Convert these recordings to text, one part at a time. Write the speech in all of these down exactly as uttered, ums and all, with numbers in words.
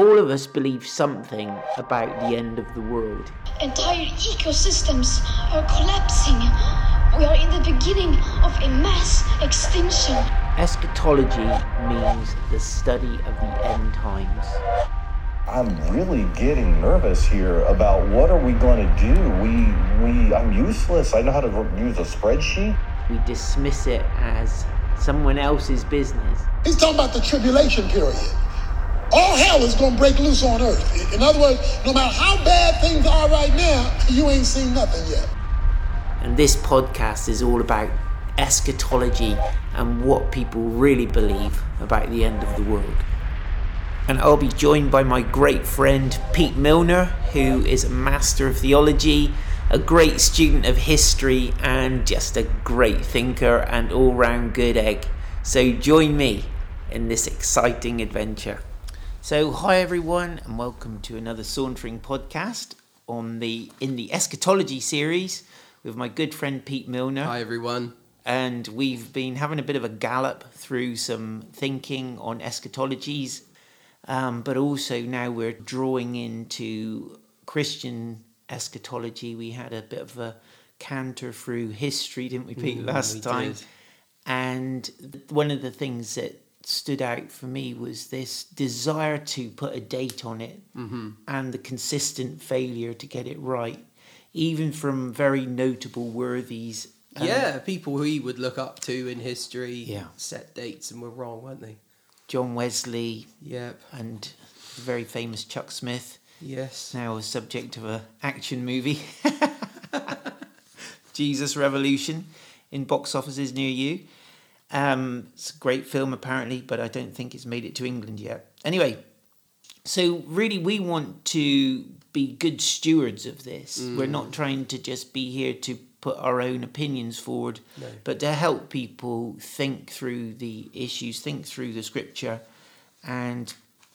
All of us believe something about the end of the world. Entire ecosystems are collapsing. We are in the beginning of a mass extinction. Eschatology means the study of the end times. I'm really getting nervous here about what are we going to do? We, we, I'm useless. I know how to use a spreadsheet. We dismiss it as someone else's business. He's talking about the tribulation period. All hell is going to break loose on earth. In other words, no matter how bad things are right now, you ain't seen nothing yet. And this podcast is all about eschatology and what people really believe about the end of the world. And I'll be joined by my great friend Pete Milner, who is a master of theology, a great student of history, and just a great thinker and all-round good egg. So join me in this exciting adventure. So hi everyone, and welcome to another Sauntering podcast on the in the Eschatology series with my good friend Pete Milner. Hi everyone. And we've been having a bit of a gallop through some thinking on eschatologies, um, but also now we're drawing into Christian eschatology. We had a bit of a canter through history, didn't we, Pete, mm, last we time? Did. And one of the things that stood out for me was this desire to put a date on it, mm-hmm. and the consistent failure to get it right, even from very notable worthies. Um, yeah, people we would look up to in history, yeah. set dates and were wrong, weren't they? John Wesley, yep, and the very famous Chuck Smith. Yes. Now a subject of an action movie. Jesus Revolution in box offices near you. Um, it's a great film apparently, but I don't think it's made it to England yet. Anyway, so really we want to be good stewards of this. Mm. We're not trying to just be here to put our own opinions forward, no. but to help people think through the issues, think through the scripture. And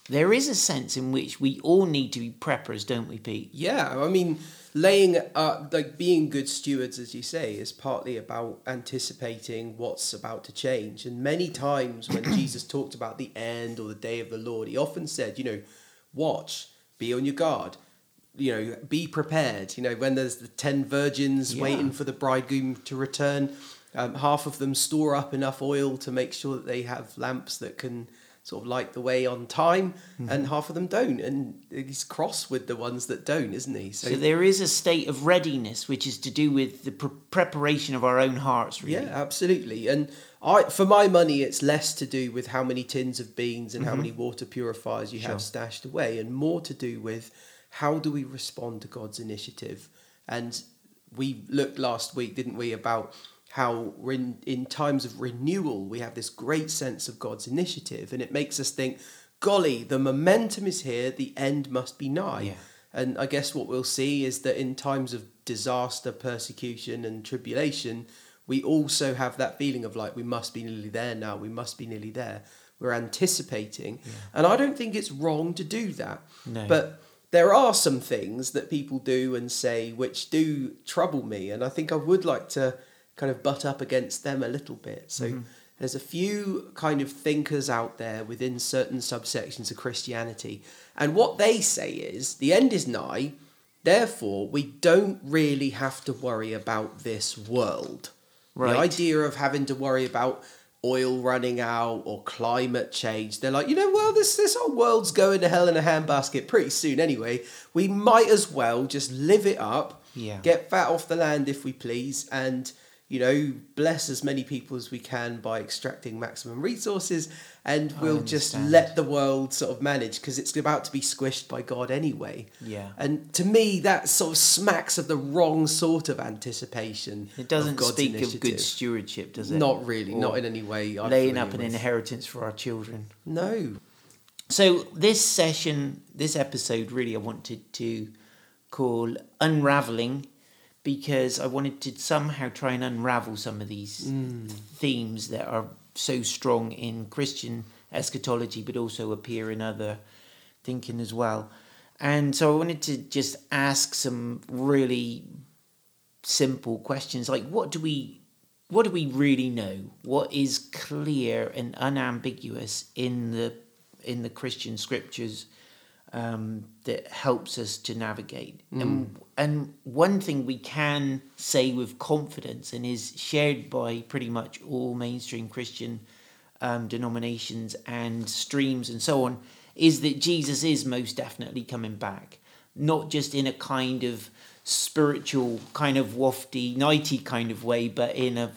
there is a sense in which we all need to be preppers, don't we, Pete? Yeah, I mean, laying up, like being good stewards, as you say, is partly about anticipating what's about to change. And many times when Jesus talked about the end or the day of the Lord, he often said, you know, watch, be on your guard, you know, be prepared. You know, when there's the ten virgins yeah. waiting for the bridegroom to return, um, half of them store up enough oil to make sure that they have lamps that can sort of light the way on time, mm-hmm. and half of them don't, and he's cross with the ones that don't, isn't he? So, so there is a state of readiness, which is to do with the pre- preparation of our own hearts, really. Yeah, absolutely. And I, for my money, it's less to do with how many tins of beans and mm-hmm. how many water purifiers you sure. have stashed away, and more to do with how do we respond to God's initiative. And we looked last week, didn't we, about how in, in times of renewal, we have this great sense of God's initiative, and it makes us think, golly, the momentum is here, the end must be nigh. Yeah. And I guess what we'll see is that in times of disaster, persecution and tribulation, we also have that feeling of like, we must be nearly there now, we must be nearly there. We're anticipating. Yeah. And I don't think it's wrong to do that. No. But there are some things that people do and say which do trouble me, and I think I would like to kind of butt up against them a little bit. So mm-hmm. there's a few kind of thinkers out there within certain subsections of Christianity. And what they say is, the end is nigh, therefore we don't really have to worry about this world. Right. The idea of having to worry about oil running out or climate change, they're like, you know, well, this, this whole world's going to hell in a handbasket pretty soon anyway. We might as well just live it up, yeah. get fat off the land if we please, and you know, bless as many people as we can by extracting maximum resources, and we'll just let the world sort of manage because it's about to be squished by God anyway. Yeah. And to me, that sort of smacks of the wrong sort of anticipation. It doesn't speak of good stewardship, does it? Not really, not in any way. Laying up an inheritance for our children. No. So this session, this episode, really, I wanted to call Unraveling, because I wanted to somehow try and unravel some of these mm. themes that are so strong in Christian eschatology, but also appear in other thinking as well. And so I wanted to just ask some really simple questions, like what do we, what do we really know? What is clear and unambiguous in the in the Christian scriptures um, that helps us to navigate. Mm. And, and one thing we can say with confidence, and is shared by pretty much all mainstream Christian um, denominations and streams and so on, is that Jesus is most definitely coming back, not just in a kind of spiritual, kind of wafty, nighty kind of way, but in a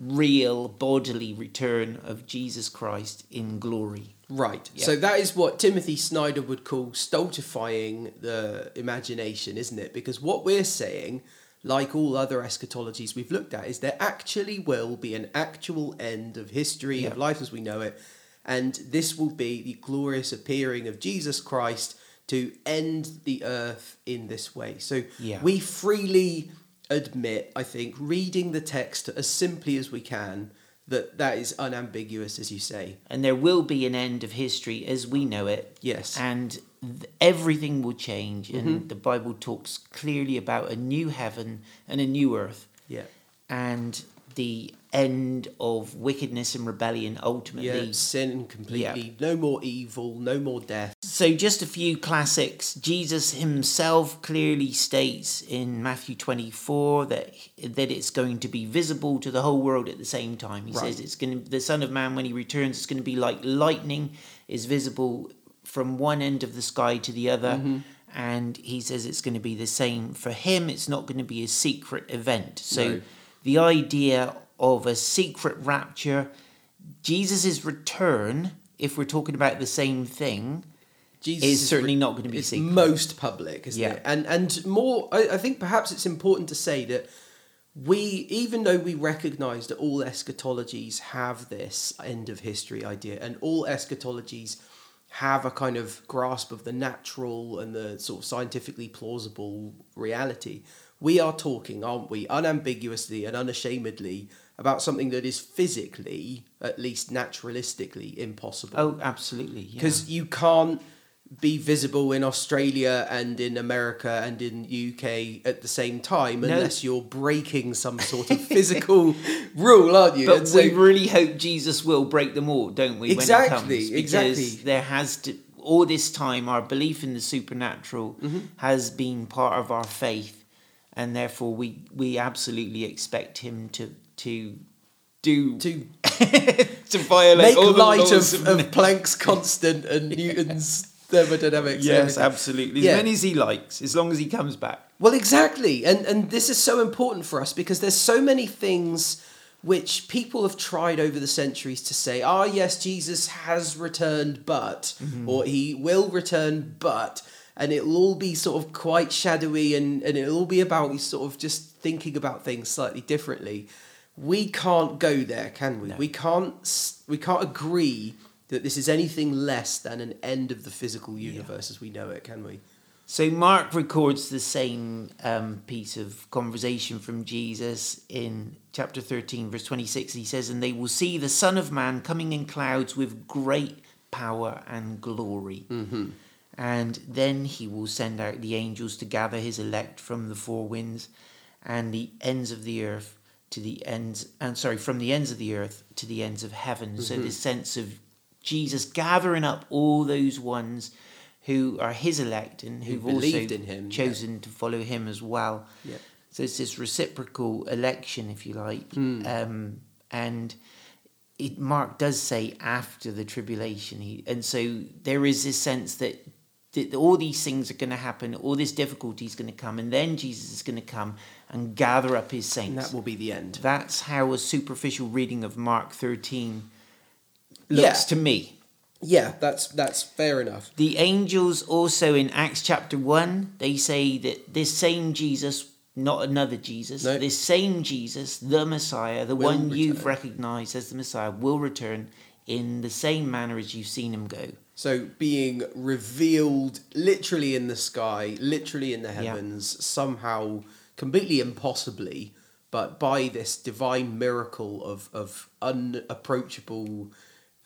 real bodily return of Jesus Christ in glory. Right. Yeah. So that is what Timothy Snyder would call stultifying the imagination, isn't it? Because what we're saying, like all other eschatologies we've looked at, is there actually will be an actual end of history, yeah. of life as we know it. And this will be the glorious appearing of Jesus Christ to end the earth in this way. So yeah. we freely admit, I think, reading the text as simply as we can, that that is unambiguous, as you say. And there will be an end of history as we know it. Yes. And th- everything will change. And mm-hmm. the Bible talks clearly about a new heaven and a new earth. Yeah. And the end of wickedness and rebellion, ultimately. Yeah, sin completely. Yeah. No more evil, no more death. So just a few classics. Jesus himself clearly states in Matthew twenty-four that that it's going to be visible to the whole world at the same time. He right. says it's going to, the Son of Man, when he returns, it's going to be like lightning is visible from one end of the sky to the other. Mm-hmm. And he says it's going to be the same for him. It's not going to be a secret event. So no. the idea of a secret rapture, Jesus' return, if we're talking about the same thing, Jesus is certainly re- not going to be it's secret. Most public, isn't yeah. it? And and more, I, I think perhaps it's important to say that we, even though we recognise that all eschatologies have this end of history idea, and all eschatologies have a kind of grasp of the natural and the sort of scientifically plausible reality, we are talking, aren't we, unambiguously and unashamedly about something that is physically, at least naturalistically, impossible. Oh, absolutely. Because yeah. you can't be visible in Australia and in America and in U K at the same time unless no. you're breaking some sort of physical rule, aren't you? But so, we really hope Jesus will break them all, don't we? Exactly, when it comes, exactly. There has to, all this time, our belief in the supernatural mm-hmm. has been part of our faith. And therefore, we, we absolutely expect him to to do to to violate make all the light laws of, of Planck's constant and Newton's thermodynamics. Yes, absolutely. Yeah. As many as he likes, as long as he comes back. Well, exactly, and and this is so important for us because there's so many things which people have tried over the centuries to say, ah, oh, yes, Jesus has returned, but mm-hmm. or he will return, but. And it'll all be sort of quite shadowy and, and it'll all be about sort of just thinking about things slightly differently. We can't go there, can we? No. We can't we can't agree that this is anything less than an end of the physical universe yeah. as we know it, can we? So Mark records the same um, piece of conversation from Jesus in chapter thirteen, verse twenty-six. He says, and they will see the Son of Man coming in clouds with great power and glory. Mm-hmm. And then he will send out the angels to gather his elect from the four winds and the ends of the earth to the ends, and sorry, from the ends of the earth to the ends of heaven. Mm-hmm. So this sense of Jesus gathering up all those ones who are his elect and who've who believed also in him, chosen yeah. to follow him as well. Yeah. So it's this reciprocal election, if you like. Mm. Um, and it, Mark does say after the tribulation. He, and so there is this sense that that all these things are going to happen, all this difficulty is going to come, and then Jesus is going to come and gather up his saints. And that will be the end. That's how a superficial reading of Mark thirteen looks yeah. to me. Yeah, that's that's fair enough. The angels also in Acts chapter one, they say that this same Jesus, not another Jesus, nope. this same Jesus, the Messiah, the will one return. You've recognised as the Messiah, will return in the same manner as you've seen him go. So being revealed literally in the sky, literally in the heavens, yeah. somehow completely impossibly, but by this divine miracle of, of unapproachable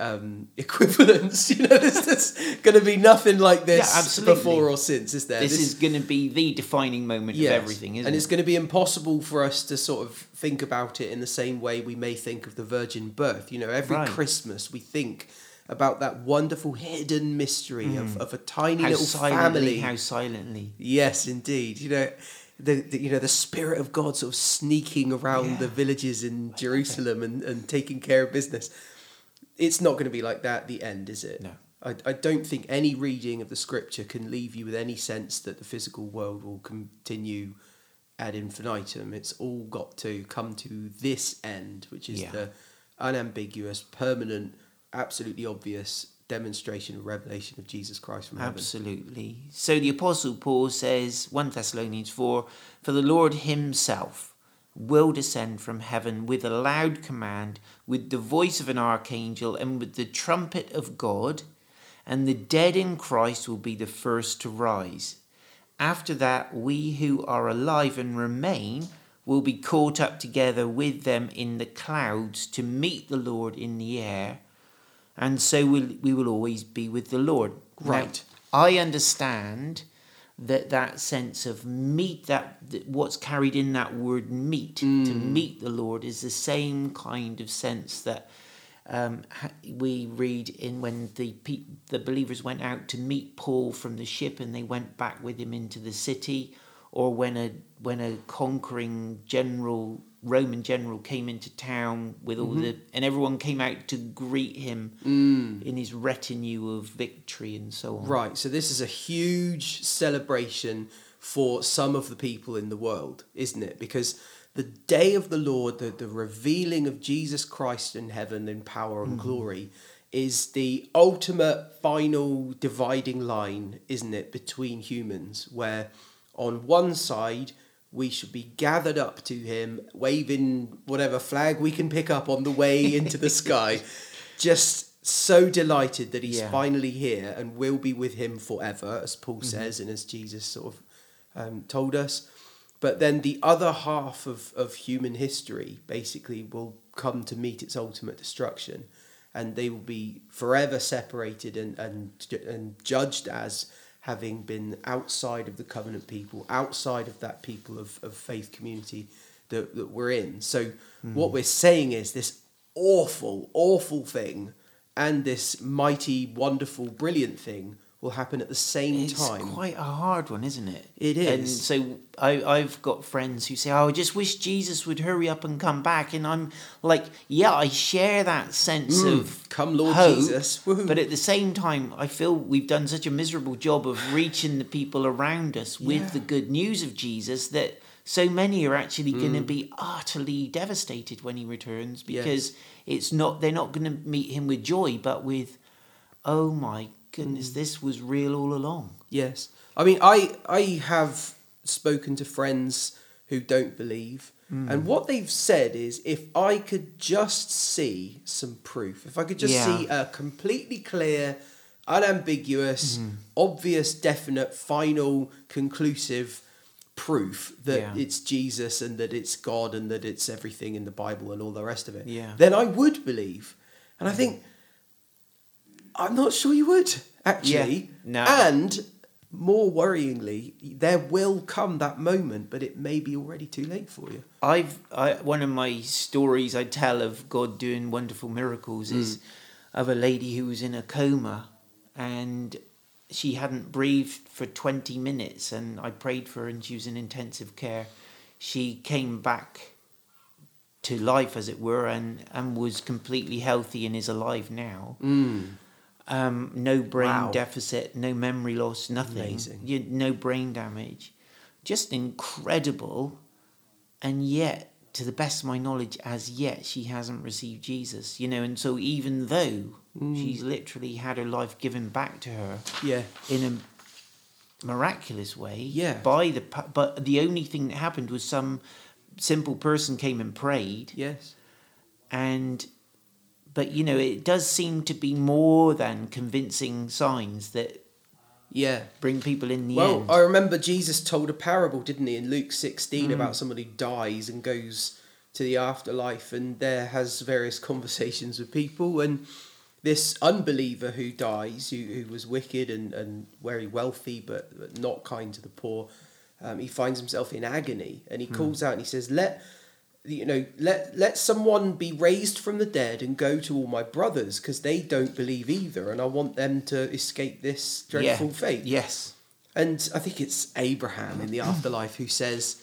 um, equivalence. You know, there's, there's going to be nothing like this yeah, before or since, is there? This, this is going to be the defining moment yes. of everything, isn't and it? And it's going to be impossible for us to sort of think about it in the same way we may think of the virgin birth. You know, every right. Christmas we think about that wonderful hidden mystery mm. of, of a tiny how little silently, family. How silently. Yes, indeed. You know, the, the you know the Spirit of God sort of sneaking around yeah. the villages in Jerusalem and, and taking care of business. It's not going to be like that at the end, is it? No. I, I don't think any reading of the scripture can leave you with any sense that the physical world will continue ad infinitum. It's all got to come to this end, which is yeah. the unambiguous, permanent, absolutely obvious demonstration and revelation of Jesus Christ from heaven. Absolutely. So the Apostle Paul says, First Thessalonians four, "For the Lord himself will descend from heaven with a loud command, with the voice of an archangel, and with the trumpet of God, and the dead in Christ will be the first to rise. After that, we who are alive and remain will be caught up together with them in the clouds to meet the Lord in the air, and so we'll, we will always be with the Lord." Right. Now, I understand that that sense of meet, that, that what's carried in that word meet, mm. to meet the Lord, is the same kind of sense that um, we read in when the pe- the believers went out to meet Paul from the ship and they went back with him into the city, or when a when a conquering general, Roman general, came into town with all mm-hmm. the and everyone came out to greet him mm. in his retinue of victory and so on. Right, so this is a huge celebration for some of the people in the world, isn't it? Because the day of the Lord, the, the revealing of Jesus Christ in heaven in power and mm. glory, is the ultimate final dividing line, isn't it, between humans, where on one side we should be gathered up to him, waving whatever flag we can pick up on the way into the sky, just so delighted that he's yeah. finally here and will be with him forever, as Paul mm-hmm. says and as Jesus sort of um, told us. But then the other half of, of human history basically will come to meet its ultimate destruction, and they will be forever separated and and, and judged as having been outside of the covenant people, outside of that people of, of faith community that, that we're in. So mm. what we're saying is this awful, awful thing and this mighty, wonderful, brilliant thing will happen at the same it's time. It's quite a hard one, isn't it? It is. And so I, I've got friends who say, "Oh, I just wish Jesus would hurry up and come back." And I'm like, yeah, I share that sense mm, of come, Lord hope, Jesus. Woo-hoo. But at the same time, I feel we've done such a miserable job of reaching the people around us with yeah. the good news of Jesus that so many are actually mm. going to be utterly devastated when he returns, because yes. it's not they're not going to meet him with joy, but with, "Oh my goodness, this was real all along." Yes. I mean, I I have spoken to friends who don't believe, mm. and what they've said is, if I could just see some proof, if I could just yeah. see a completely clear, unambiguous, mm. obvious, definite, final, conclusive proof that yeah. it's Jesus and that it's God and that it's everything in the Bible and all the rest of it, yeah. then I would believe. And I think, I'm not sure you would, actually. Yeah, no. And more worryingly, there will come that moment, but it may be already too late for you. I've I, one of my stories I tell of God doing wonderful miracles mm. is of a lady who was in a coma, and she hadn't breathed for twenty minutes, and I prayed for her and she was in intensive care. She came back to life, as it were, and, and was completely healthy and is alive now. Mm. Um, no brain wow. deficit, no memory loss, nothing. You, no brain damage. Just incredible. And yet, to the best of my knowledge, as yet, she hasn't received Jesus. You know, and so even though mm. she's literally had her life given back to her yeah. in a miraculous way, yeah. by the but the only thing that happened was some simple person came and prayed. Yes. And... But, you know, it does seem to be more than convincing signs that yeah, bring people in the well, end. Well, I remember Jesus told a parable, didn't he, in Luke sixteen mm. about somebody who dies and goes to the afterlife and there has various conversations with people. And this unbeliever who dies, who, who was wicked and, and very wealthy but, but not kind to the poor, um, he finds himself in agony, and he mm. calls out and he says, "Let... you know, let let someone be raised from the dead and go to all my brothers, because they don't believe either, and I want them to escape this dreadful yeah. fate. Yes. And I think it's Abraham in the afterlife who says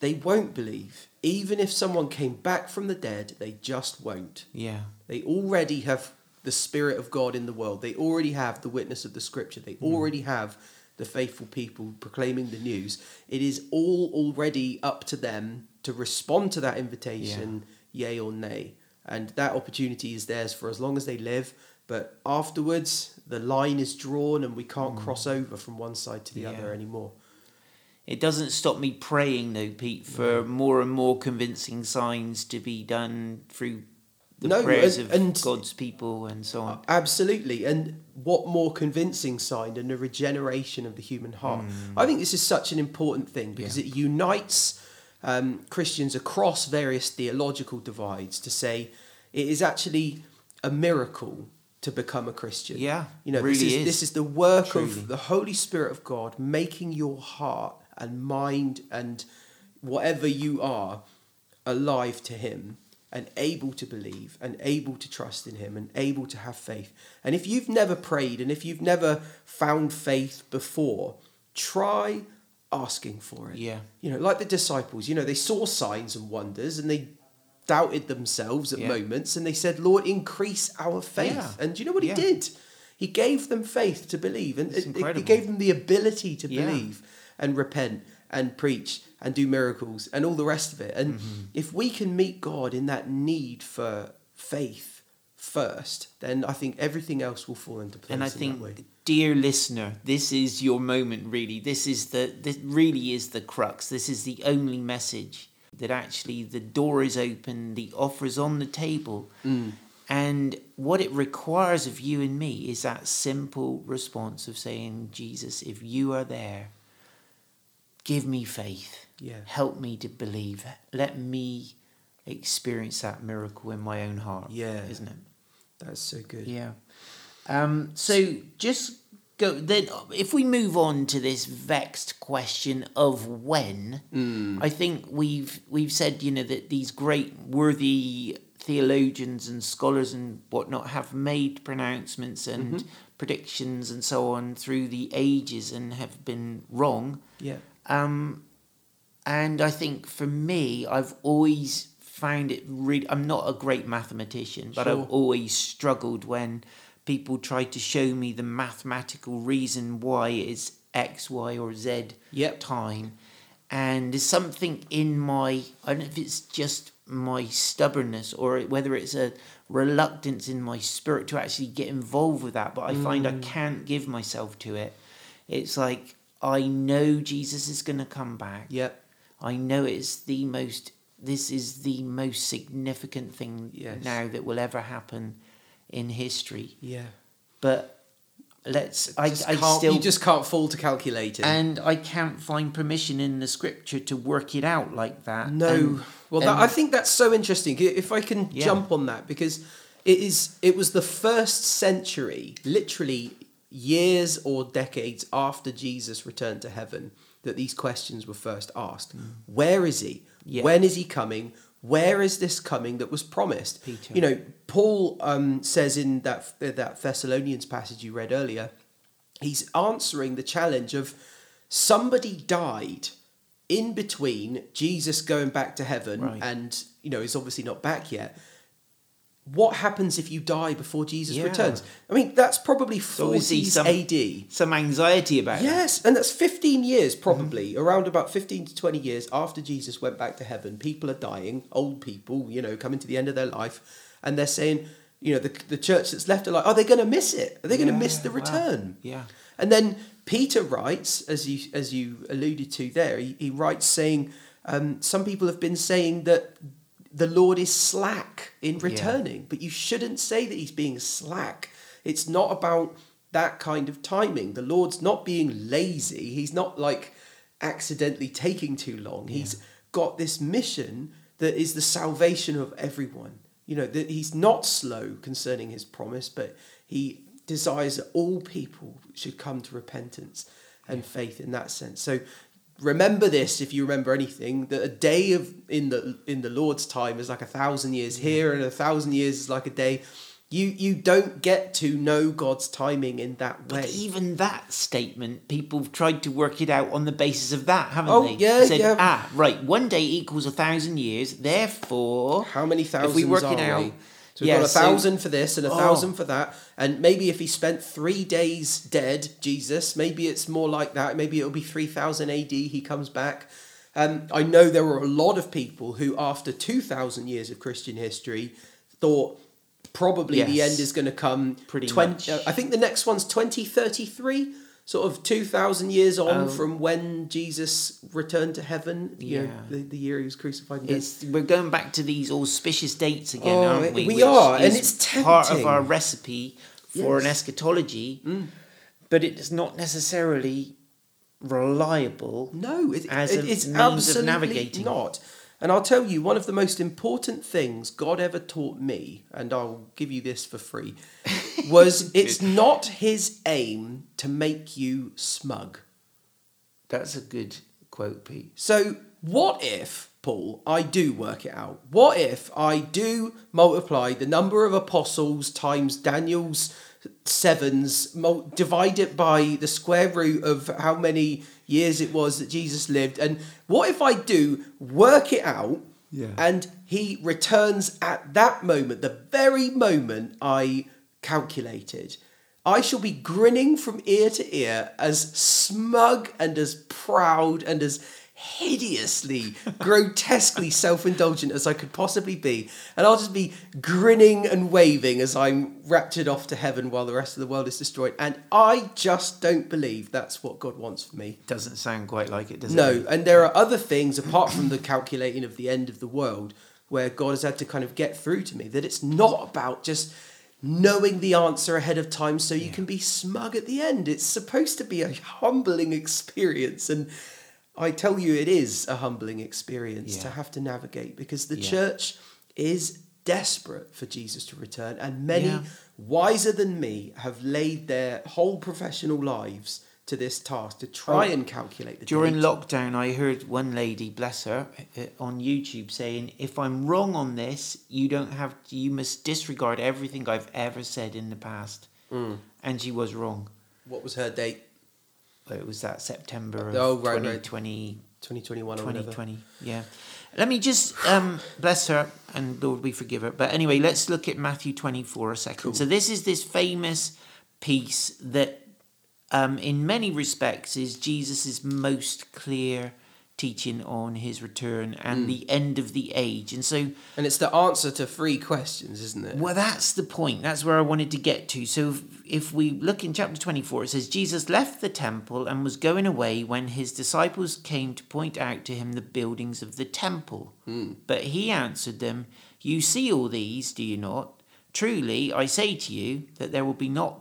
they won't believe. Even if someone came back from the dead, they just won't. Yeah. They already have the Spirit of God in the world. They already have the witness of the Scripture. They mm. already have the faithful people proclaiming the news. It is all already up to them to respond to that invitation, yeah. yay or nay. And that opportunity is theirs for as long as they live. But afterwards, the line is drawn and we can't mm. cross over from one side to the yeah. other anymore. It doesn't stop me praying, though, Pete, for no. more and more convincing signs to be done through the no, prayers and, of and God's people and so on. Absolutely. And what more convincing sign than the regeneration of the human heart? Mm. I think this is such an important thing because yeah. it unites um, Christians across various theological divides to say it is actually a miracle to become a Christian. Yeah, you know, really this is, is. This is the work Truly. of the Holy Spirit of God making your heart and mind and whatever you are alive to Him, and able to believe and able to trust in Him and able to have faith. And if you've never prayed and if you've never found faith before, try asking for it. Yeah. You know, like the disciples, you know, they saw signs and wonders and they doubted themselves at yeah. moments and they said, Lord, increase our faith. Yeah. And do you know what He yeah. did? He gave them faith to believe, and it, it, He gave them the ability to yeah. believe and repent and preach and do miracles and all the rest of it. And mm-hmm. if we can meet God in that need for faith first, then I think everything else will fall into place. And I think, dear listener, this is your moment, really. This is the this really is the crux. This is the only message that actually the door is open, the offer is on the table. Mm. And what it requires of you and me is that simple response of saying, Jesus, if you are there, give me faith. Yeah. Help me to believe. Let me experience that miracle in my own heart. Yeah. Isn't it? That's so good. Yeah. Um, so just go then. If we move on to this vexed question of when, mm. I think we've we've said, you know, that these great worthy theologians and scholars and whatnot have made pronouncements and mm-hmm. predictions and so on through the ages and have been wrong. Yeah. Um, and I think for me, I've always found it really, I'm not a great mathematician, but sure. I've always struggled when people try to show me the mathematical reason why it's X, Y, or Z yep. time. And there's something in my, I don't know if it's just my stubbornness or whether it's a reluctance in my spirit to actually get involved with that, but I mm. find I can't give myself to it. It's like, I know Jesus is going to come back. Yep. I know it's the most, this is the most significant thing yes. now that will ever happen in history. Yeah. But let's, I, I still... You just can't fall to calculating. And I can't find permission in the Scripture to work it out like that. No. And, well, and, that, I think that's so interesting. If I can yeah. jump on that, because it is, it was the first century, literally years or decades after Jesus returned to heaven, that these questions were first asked. Mm. Where is He? Yeah. When is He coming? Where is this coming that was promised? Peter. You know, Paul um, says in that that Thessalonians passage you read earlier, he's answering the challenge of somebody died in between Jesus going back to heaven right. and, you know, is obviously not back yet. What happens if you die before Jesus yeah. returns? I mean, that's probably forties A D. Some anxiety about it. Yes, that. And that's fifteen years probably, mm-hmm. around about fifteen to twenty years after Jesus went back to heaven. People are dying, old people, you know, coming to the end of their life. And they're saying, you know, the, the church that's left alive, are they going to miss it? Are they yeah, going to miss the return? Wow. Yeah. And then Peter writes, as you as you alluded to there, he, he writes saying, um, some people have been saying that the Lord is slack in returning, yeah. but you shouldn't say that He's being slack. It's not about that kind of timing. The Lord's not being lazy. He's not like accidentally taking too long. Yeah. He's got this mission that is the salvation of everyone. You know, that He's not slow concerning His promise, but He desires that all people should come to repentance and yeah. faith in that sense. So remember this, if you remember anything, that a day of in the in the Lord's time is like a thousand years here, and a thousand years is like a day. You you don't get to know God's timing in that way. But even that statement, people have tried to work it out on the basis of that, haven't oh, they? Yeah, Said, yeah. ah, right, one day equals a thousand years, therefore... How many thousands if we work are it out, we? So we've yeah, got a thousand so, for this and a oh. thousand for that. And maybe if he spent three days dead, Jesus, maybe it's more like that. Maybe it'll be three thousand A D, he comes back. Um, I know there were a lot of people who, after two thousand years of Christian history, thought... Probably yes. the end is going to come. Pretty twenty, much. Uh, I think the next one's twenty thirty-three, sort of two thousand years on um, from when Jesus returned to heaven, yeah. you know, the, the year he was crucified. And it's, we're going back to these auspicious dates again, oh, aren't we? We Which are, and it's tempting. Part of our recipe for yes. an eschatology, mm. but it's not necessarily reliable no, it, as it, a it's means of navigating. Not. And I'll tell you, one of the most important things God ever taught me, and I'll give you this for free, was it's not his aim to make you smug. That's a good quote, Pete. So what if, Paul, I do work it out? What if I do multiply the number of apostles times Daniel's sevens, mul- divide it by the square root of how many... years it was that Jesus lived, and what if I do work it out yeah. and he returns at that moment, the very moment I calculated? I shall be grinning from ear to ear, as smug and as proud and as hideously, grotesquely self-indulgent as I could possibly be, and I'll just be grinning and waving as I'm raptured off to heaven while the rest of the world is destroyed. And I just don't believe that's what God wants for me. Doesn't sound quite like it, does no, it? No, and there are other things apart from the calculating of the end of the world where God has had to kind of get through to me that it's not about just knowing the answer ahead of time so you yeah. can be smug at the end. It's supposed to be a humbling experience, and I tell you, it is a humbling experience yeah. to have to navigate, because the yeah. church is desperate for Jesus to return, and many yeah. wiser than me have laid their whole professional lives to this task to try oh, and calculate the During date. Lockdown, I heard one lady, bless her, on YouTube saying, if I'm wrong on this, you don't have to, you must disregard everything I've ever said in the past. Mm. And she was wrong. What was her date? It was that September of oh, right, twenty twenty, right. twenty twenty-one twenty twenty, or whatever. Yeah. Let me just um, bless her, and Lord, we forgive her. But anyway, let's look at Matthew twenty-four a second. Cool. So this is this famous piece that um, in many respects is Jesus's most clear teaching on his return and mm. the end of the age. And so and it's the answer to three questions, isn't it? Well, that's the point. That's where I wanted to get to. So if, if we look in chapter twenty-four, it says, Jesus left the temple and was going away when his disciples came to point out to him the buildings of the temple. Mm. But he answered them, you see all these, do you not? Truly, I say to you that there will be not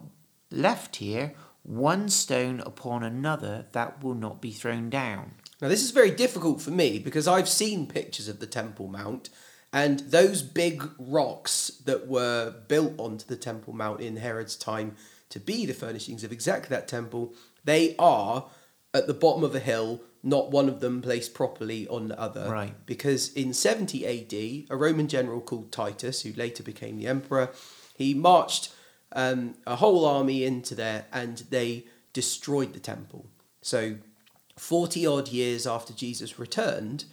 left here one stone upon another that will not be thrown down. Now, this is very difficult for me because I've seen pictures of the Temple Mount, and those big rocks that were built onto the Temple Mount in Herod's time to be the furnishings of exactly that temple, they are at the bottom of a hill, not one of them placed properly on the other. Right. Because in seventy A D, a Roman general called Titus, who later became the emperor, he marched um, a whole army into there and they destroyed the temple. So forty-odd years after Jesus returned,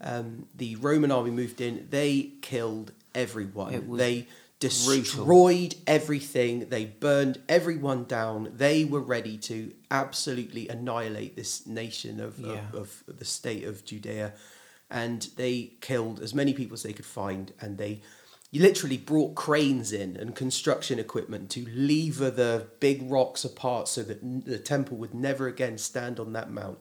um, the Roman army moved in. They killed everyone. They destroyed brutal. everything. They burned everyone down. They were ready to absolutely annihilate this nation of, yeah. of, of the state of Judea. And they killed as many people as they could find. And they literally brought cranes in and construction equipment to lever the big rocks apart so that the temple would never again stand on that mount.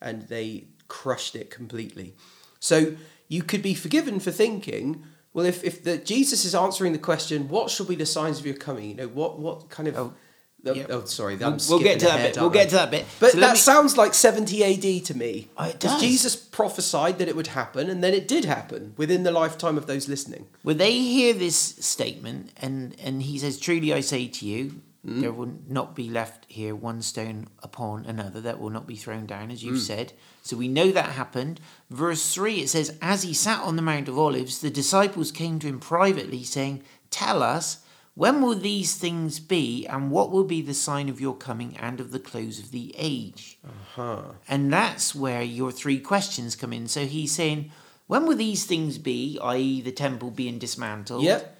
And they crushed it completely. So you could be forgiven for thinking, well, if, if the, Jesus is answering the question, what shall be the signs of your coming? You know, what, what kind of... Oh. Yep. Oh, sorry. We'll, we'll get to that bit. We'll right? get to that bit. But so that me... sounds like seventy A D to me. Oh, it does. Jesus prophesied that it would happen, and then it did happen within the lifetime of those listening. Well, they hear this statement, and, and he says, truly I say to you, Mm. There will not be left here one stone upon another that will not be thrown down, as you've mm. said. So we know that happened. Verse three, it says, as he sat on the Mount of Olives, the disciples came to him privately, saying, tell us, when will these things be, and what will be the sign of your coming and of the close of the age? Uh-huh. And that's where your three questions come in. So he's saying, when will these things be, that is the temple being dismantled? Yep.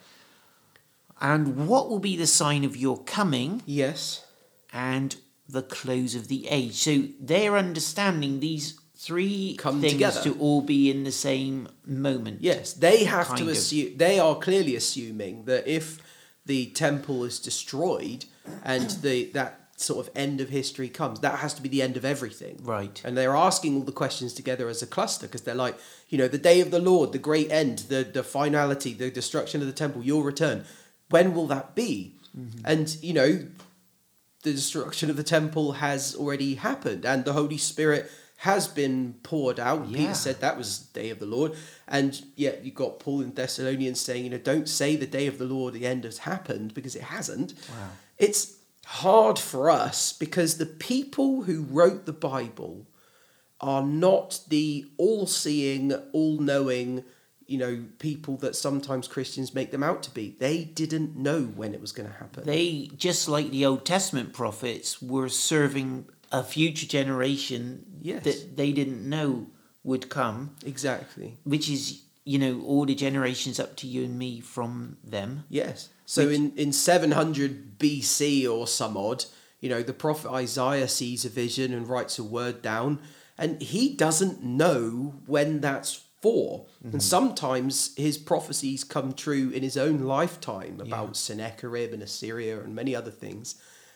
And what will be the sign of your coming? Yes. And the close of the age. So they're understanding these three come things together to all be in the same moment. Yes, they have to assume, of. they are clearly assuming that if the temple is destroyed and the that sort of end of history comes, that has to be the end of everything. Right. And they're asking all the questions together as a cluster because they're like, you know, the day of the Lord, the great end, the, the finality, the destruction of the temple, your return. When will that be? Mm-hmm. And, you know, the destruction of the temple has already happened and the Holy Spirit has been poured out. Yeah. Peter said that was the day of the Lord. And yet you've got Paul in Thessalonians saying, you know, don't say the day of the Lord, the end has happened, because it hasn't. Wow. It's hard for us because the people who wrote the Bible are not the all-seeing, all-knowing, you know, people that sometimes Christians make them out to be. They didn't know when it was going to happen. They, just like the Old Testament prophets, were serving a future generation yes. that they didn't know would come. Exactly. Which is, you know, all the generations up to you and me from them. Yes. So which, in, in seven hundred B C or some odd, you know, the prophet Isaiah sees a vision and writes a word down, and he doesn't know when that's for. Mm-hmm. And sometimes his prophecies come true in his own lifetime about yeah. Sennacherib and Assyria and many other things.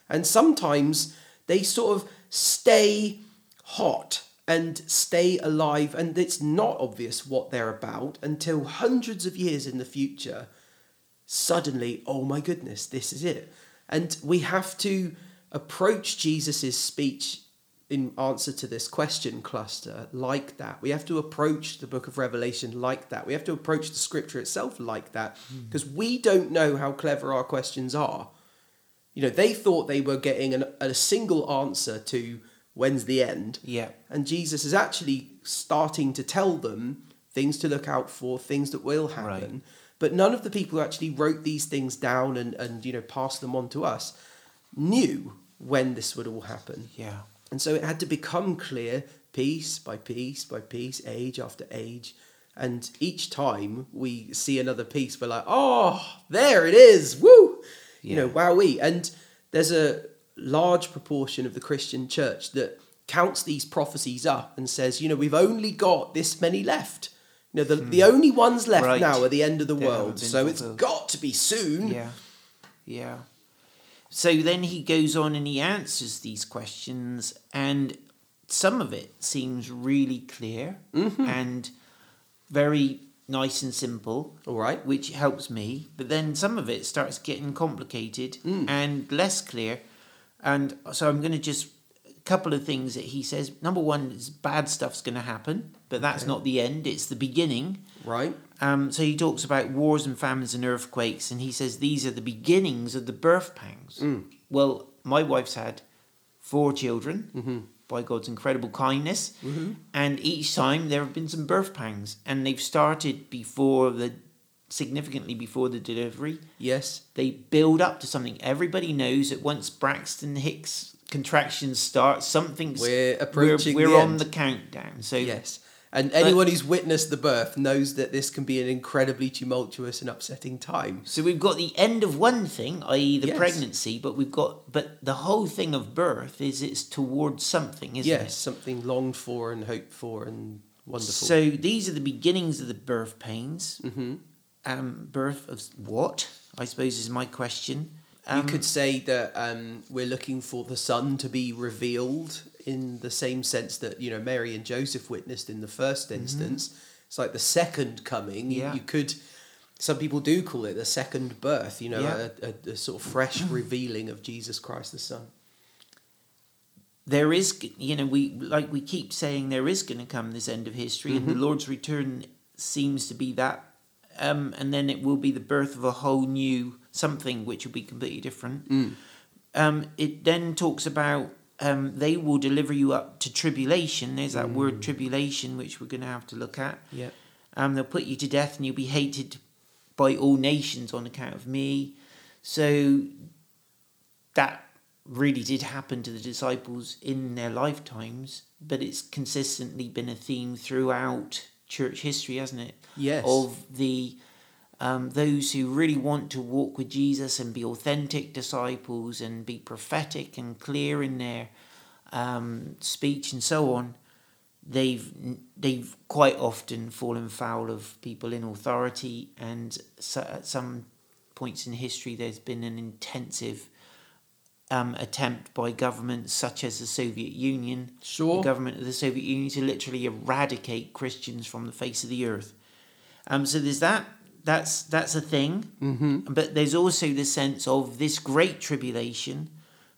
And sometimes they sort of stay hot and stay alive, and it's not obvious what they're about until hundreds of years in the future. Suddenly, oh my goodness, this is it. And we have to approach Jesus's speech in answer to this question cluster like that. We have to approach the book of Revelation like that. We have to approach the scripture itself like that, because mm. we don't know how clever our questions are. You know, they thought they were getting an, a single answer to when's the end. Yeah. And Jesus is actually starting to tell them things to look out for, things that will happen. Right. But none of the people who actually wrote these things down and, and, you know, passed them on to us knew when this would all happen. Yeah. And so it had to become clear piece by piece by piece, age after age. And each time we see another piece, we're like, oh, there it is. Woo! Yeah. You know, wowee. And there's a large proportion of the Christian church that counts these prophecies up and says, you know, we've only got this many left. You know, the, hmm. the only ones left right. now are the end of the they world. So fulfilled. It's got to be soon. Yeah. Yeah. So then he goes on and he answers these questions, and some of it seems really clear mm-hmm. and very nice and simple, all right, which helps me. But then some of it starts getting complicated mm. and less clear. And so I'm going to just a couple of things that he says. Number one is bad stuff's going to happen, but that's okay. not the end. It's the beginning. Right. Um, so he talks about wars and famines and earthquakes, and he says these are the beginnings of the birth pangs. Mm. Well, my wife's had four children mm-hmm. by God's incredible kindness, mm-hmm. and each time there have been some birth pangs, and they've started before the significantly before the delivery. Yes. They build up to something. Everybody knows that once Braxton Hicks contractions start, something's we're approaching. We're, we're the on end. The countdown. So yes. And anyone but, who's witnessed the birth knows that this can be an incredibly tumultuous and upsetting time. So we've got the end of one thing, that is the yes. pregnancy, but we've got but the whole thing of birth is it's towards something, isn't yes, it? Yes, something longed for and hoped for and wonderful. So these are the beginnings of the birth pains. Mm-hmm. Um, birth of what? I suppose is my question. Um, you could say that um, we're looking for the Son to be revealed, in the same sense that, you know, Mary and Joseph witnessed in the first instance. Mm-hmm. It's like the second coming. Yeah. You, you could, some people do call it the second birth, you know, yeah. a, a, a sort of fresh revealing of Jesus Christ the Son. There is, you know, we like we keep saying there is going to come this end of history, mm-hmm. and the Lord's return seems to be that. Um, and then it will be the birth of a whole new something, which will be completely different. Mm. um, it then talks about um, they will deliver you up to tribulation. There's that mm. word tribulation, which we're going to have to look at. Yeah. Um, they'll put you to death and you'll be hated by all nations on account of me. So that really did happen to the disciples in their lifetimes, but it's consistently been a theme throughout church history, hasn't it? Yes. Of the um, those who really want to walk with Jesus and be authentic disciples and be prophetic and clear in their um, speech and so on, they've they've quite often fallen foul of people in authority, and so at some points in history there's been an intensive um, attempt by governments such as the Soviet Union, sure. the government of the Soviet Union, to literally eradicate Christians from the face of the earth. Um, so there's that. That's that's a thing. Mm-hmm. But there's also the sense of this great tribulation,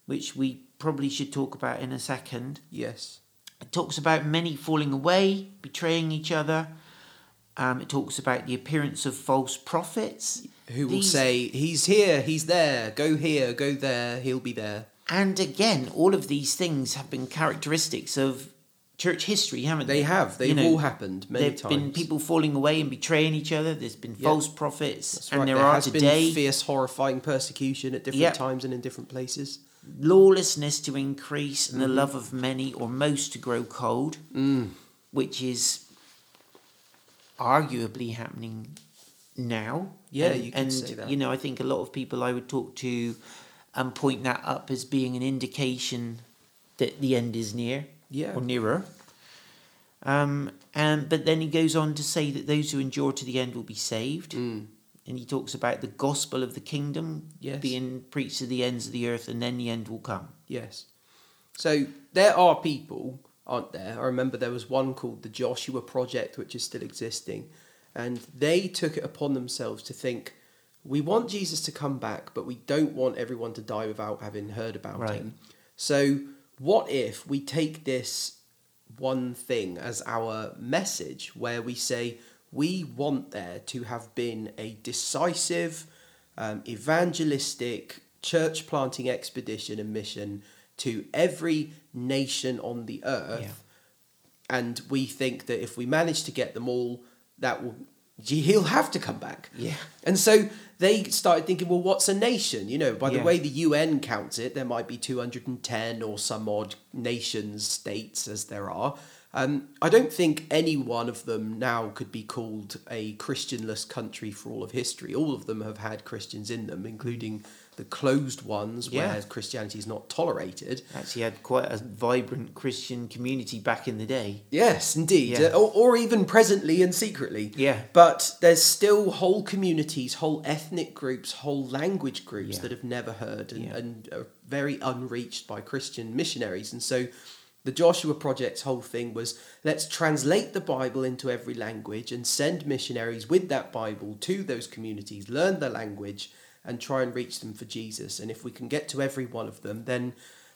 which we probably should talk about in a second. Yes. It talks about many falling away, betraying each other. Um, it talks about the appearance of false prophets. Who will These, say, he's here, he's there, go here, go there, he'll be there. And again, all of these things have been characteristics of church history, haven't they? They have. They've you know, all happened many times. There have been people falling away and betraying each other. There's been yep. false prophets. That's right. And there, there are has today. been fierce, horrifying persecution at different yep. times and in different places. Lawlessness to increase and mm. the love of many or most to grow cold, mm. which is arguably happening now. Yeah, and, you can and, say that. You know, I think a lot of people I would talk to and um, point that up as being an indication that the end is near yeah. or nearer. Um, and but then he goes on to say that those who endure to the end will be saved. Mm. And he talks about the gospel of the kingdom yes. being preached to the ends of the earth, and then the end will come. Yes. So there are people, aren't there? I remember there was one called the Joshua Project, which is still existing. And they took it upon themselves to think, we want Jesus to come back, but we don't want everyone to die without having heard about right. him. So what if we take this one thing as our message, where we say, we want there to have been a decisive, um, evangelistic, church-planting expedition and mission to every nation on the earth. Yeah. And we think that if we manage to get them all, that will he'll have to come back. Yeah. And so they started thinking, well, what's a nation? You know, by yeah. the way the U N counts it, there might be two hundred ten or some odd nations, states, as there are. Um, I don't think any one of them now could be called a Christianless country for all of history. All of them have had Christians in them, including the closed ones yeah. where Christianity is not tolerated. Actually had quite a vibrant Christian community back in the day. Yes, indeed. Yeah. Uh, or, or even presently and secretly. Yeah. But there's still whole communities, whole ethnic groups, whole language groups yeah. that have never heard and, yeah. and are very unreached by Christian missionaries. And so the Joshua Project's whole thing was, let's translate the Bible into every language and send missionaries with that Bible to those communities, learn the language, and try and reach them for Jesus. And if we can get to every one of them, then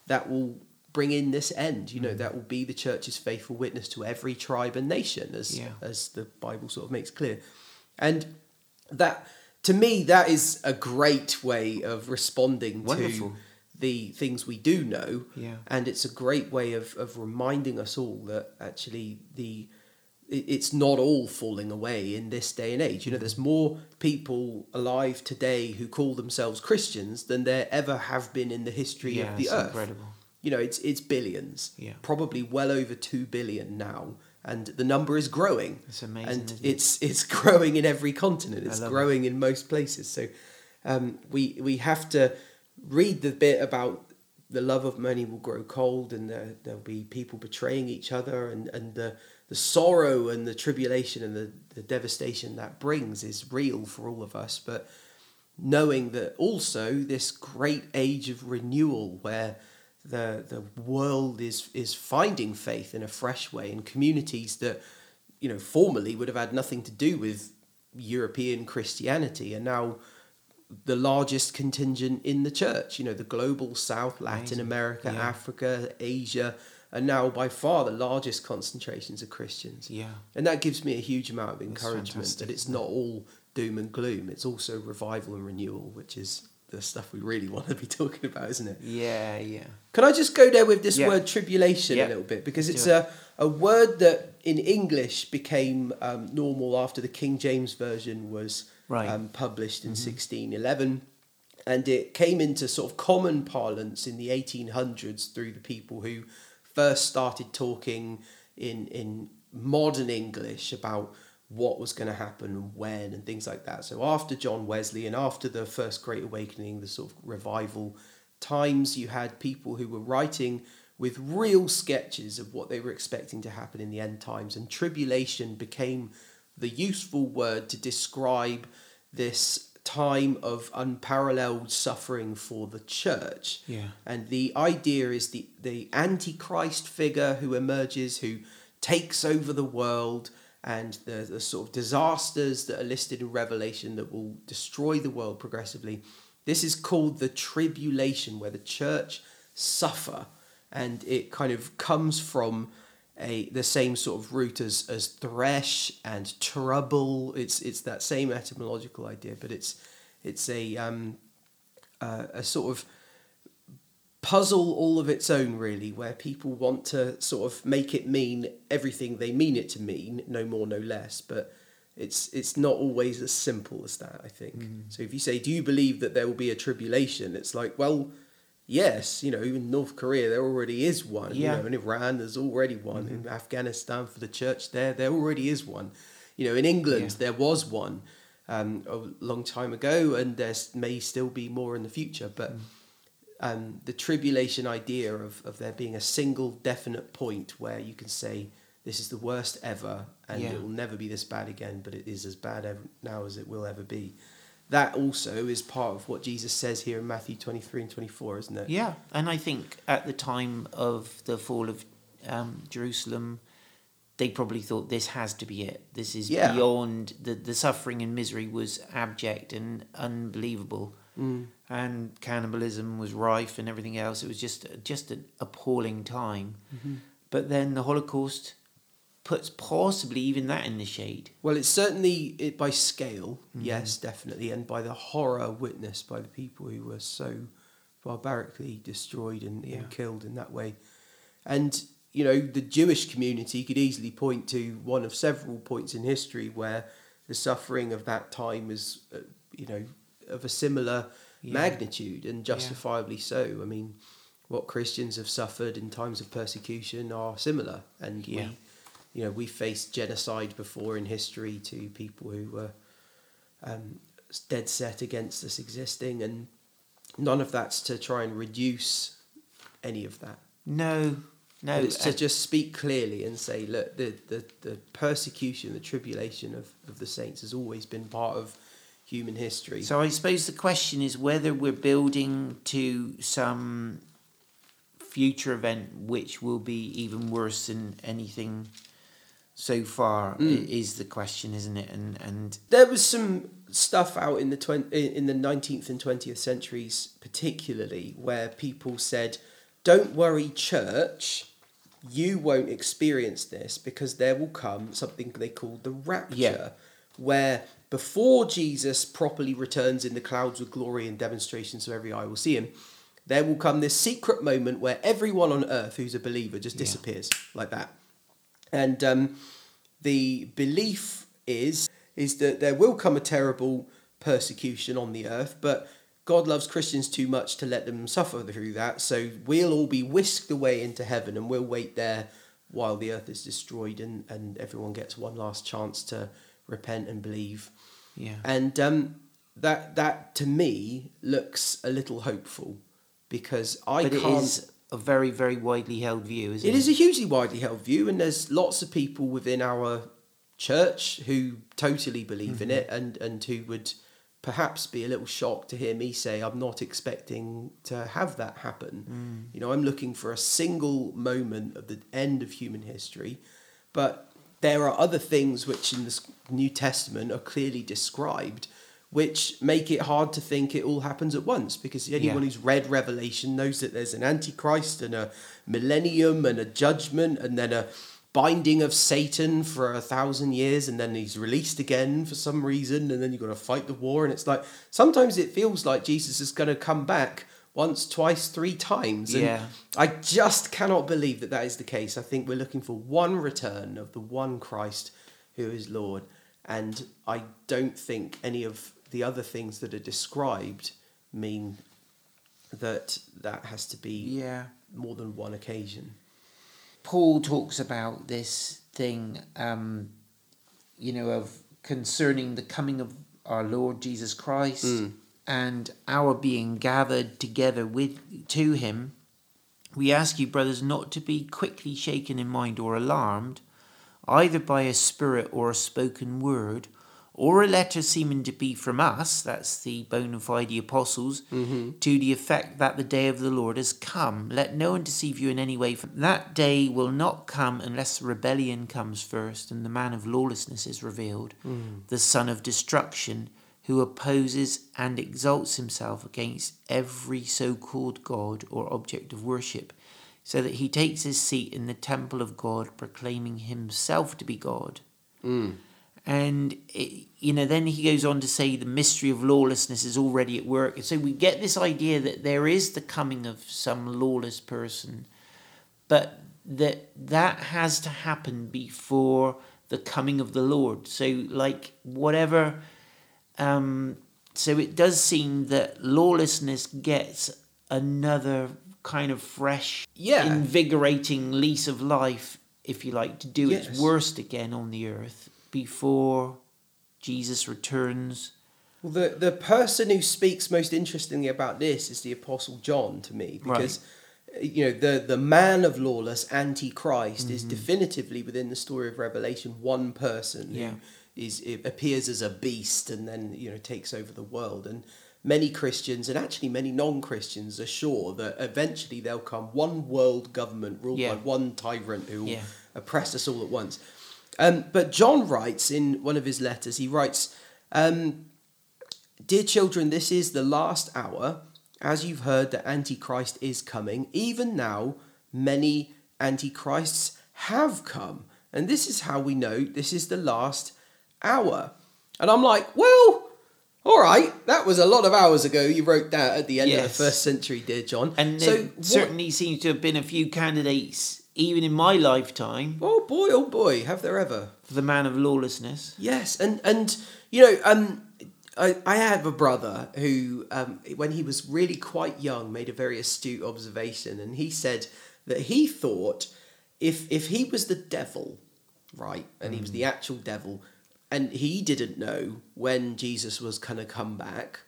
that will bring in this end. You know, mm. that will be the church's faithful witness to every tribe and nation, as yeah. as the Bible sort of makes clear. And that, to me, that is a great way of responding Wonderful. to the things we do know, yeah. and it's a great way of, of reminding us all that actually the it, it's not all falling away in this day and age. You know, there's more people alive today who call themselves Christians than there ever have been in the history yeah, of the earth. Incredible. You know, it's it's billions, yeah. probably well over two billion now, and the number is growing. It's amazing, and isn't it? it's it's growing in every continent. It's growing it. in most places. So um, we we have to read the bit about the love of many will grow cold, and there, there'll be people betraying each other, and, and the, the sorrow and the tribulation and the, the devastation that brings is real for all of us. But knowing that also this great age of renewal where the the world is, is finding faith in a fresh way in communities that, you know, formerly would have had nothing to do with European Christianity, and now the largest contingent in the church, you know, the global South, Latin America, yeah. Africa, Asia, are now by far the largest concentrations of Christians. Yeah. And that gives me a huge amount of encouragement that it's not all doom and gloom. It's also revival and renewal, which is the stuff we really want to be talking about, isn't it? Yeah, yeah. Can I just go there with this yeah. word tribulation yeah. a little bit? Because it's a, a word that in English became um, normal after the King James Version was right. um, published in mm-hmm. sixteen eleven. And it came into sort of common parlance in the eighteen hundreds through the people who first started talking in in modern English about what was going to happen and when and things like that. So after John Wesley and after the First Great Awakening, the sort of revival times, you had people who were writing with real sketches of what they were expecting to happen in the end times. And tribulation became the useful word to describe this time of unparalleled suffering for the church. Yeah. And the idea is the, the Antichrist figure who emerges, who takes over the world, and the, the sort of disasters that are listed in Revelation that will destroy the world progressively. This is called the tribulation, where the church suffer, and it kind of comes from a the same sort of root as, as thresh and trouble. It's it's that same etymological idea, but it's it's a um uh, a sort of puzzle all of its own, really, where people want to sort of make it mean everything they mean it to mean, no more, no less, but it's it's not always as simple as that, I think. Mm. So if you say, do you believe that there will be a tribulation? It's like, well, yes, you know, even North Korea, there already is one. Yeah. You know, in Iran, there's already one. Mm-hmm. In Afghanistan, for the church there, there already is one. You know, in England, yeah. there was one um, a long time ago, and there may still be more in the future, but... Mm. Um, the tribulation idea of, of there being a single definite point where you can say this is the worst ever and yeah. it will never be this bad again, but it is as bad ever now as it will ever be. That also is part of what Jesus says here in Matthew twenty-three and twenty-four, isn't it? Yeah, and I think at the time of the fall of um, Jerusalem, they probably thought this has to be it. This is yeah. beyond, the, the suffering and misery was abject and unbelievable. Mm. And cannibalism was rife and everything else. It was just just an appalling time. Mm-hmm. But then the Holocaust puts possibly even that in the shade. Well, it's certainly it by scale, mm-hmm. yes, definitely, and by the horror witnessed by the people who were so barbarically destroyed and, yeah. and killed in that way. And, you know, the Jewish community could easily point to one of several points in history where the suffering of that time is, uh, you know, of a similar yeah. magnitude, and justifiably yeah. so. I mean, what Christians have suffered in times of persecution are similar, and yeah. we, you know, we faced genocide before in history to people who were um, dead set against us existing, and none of that's to try and reduce any of that. No, no, but it's to just speak clearly and say, look, the the, the persecution, the tribulation of, of the saints has always been part of human history. So I suppose the question is whether we're building to some future event which will be even worse than anything so far mm. is the question, isn't it? And and there was some stuff out in the twenty in the nineteenth and twentieth centuries particularly where people said, "Don't worry, church, you won't experience this because there will come something they called the rapture." Yeah. Where before Jesus properly returns in the clouds with glory and demonstrations so every eye will see him, there will come this secret moment where everyone on earth who's a believer just yeah. disappears like that. And um, the belief is, is that there will come a terrible persecution on the earth, but God loves Christians too much to let them suffer through that. So we'll all be whisked away into heaven and we'll wait there while the earth is destroyed and, and everyone gets one last chance to repent and believe. Yeah. And um, that that to me looks a little hopeful because I but can't. It is a very, very widely held view, isn't it? It is a hugely widely held view, and there's lots of people within our church who totally believe mm-hmm. in it and, and who would perhaps be a little shocked to hear me say, I'm not expecting to have that happen. Mm. You know, I'm looking for a single moment of the end of human history, but there are other things which in the New Testament are clearly described which make it hard to think it all happens at once, because anyone yeah. who's read Revelation knows that there's an Antichrist and a millennium and a judgment and then a binding of Satan for a thousand years, and then he's released again for some reason, and then you've got to fight the war. And it's like, sometimes it feels like Jesus is going to come back once, twice, three times. And yeah. I just cannot believe that that is the case. I think we're looking for one return of the one Christ who is Lord. And I don't think any of the other things that are described mean that that has to be yeah. more than one occasion. Paul talks about this thing, um, you know, of concerning the coming of our Lord Jesus Christ mm. and our being gathered together with to him. We ask you, brothers, not to be quickly shaken in mind or alarmed, either by a spirit or a spoken word, or a letter seeming to be from us, that's the bona fide apostles, mm-hmm. to the effect that the day of the Lord has come. Let no one deceive you in any way, for that day will not come unless rebellion comes first and the man of lawlessness is revealed, mm. the son of destruction, who opposes and exalts himself against every so-called God or object of worship, so that he takes his seat in the temple of God, proclaiming himself to be God. Mm. And, it, you know, then he goes on to say the mystery of lawlessness is already at work. And so we get this idea that there is the coming of some lawless person, but that that has to happen before the coming of the Lord. So, like, whatever... Um, so it does seem that lawlessness gets another kind of fresh, yeah. invigorating lease of life, if you like, to do yes. its worst again on the earth before Jesus returns. Well, the, the person who speaks most interestingly about this is the Apostle John to me, because, right. you know, the, the man of lawless Antichrist mm-hmm. is definitively within the story of Revelation one person yeah. who is it appears as a beast and then, you know, takes over the world. And many Christians, and actually many non-Christians, are sure that eventually there'll come one world government ruled yeah. by one tyrant who will yeah. oppress us all at once. Um, but John writes in one of his letters, he writes, um, "Dear children, this is the last hour. As you've heard that Antichrist is coming, even now many Antichrists have come. And this is how we know this is the last hour." And I'm like, well, all right, that was a lot of hours ago you wrote that at the end yes. of the first century, dear John. And so there certainly what... seems to have been a few candidates, even in my lifetime. Oh boy, oh boy, have there ever. For the man of lawlessness. Yes, and, and you know, um, I, I have a brother who, um, when he was really quite young, made a very astute observation, and he said that he thought if if he was the devil, right, and mm. he was the actual devil, and he didn't know when Jesus was going to come back,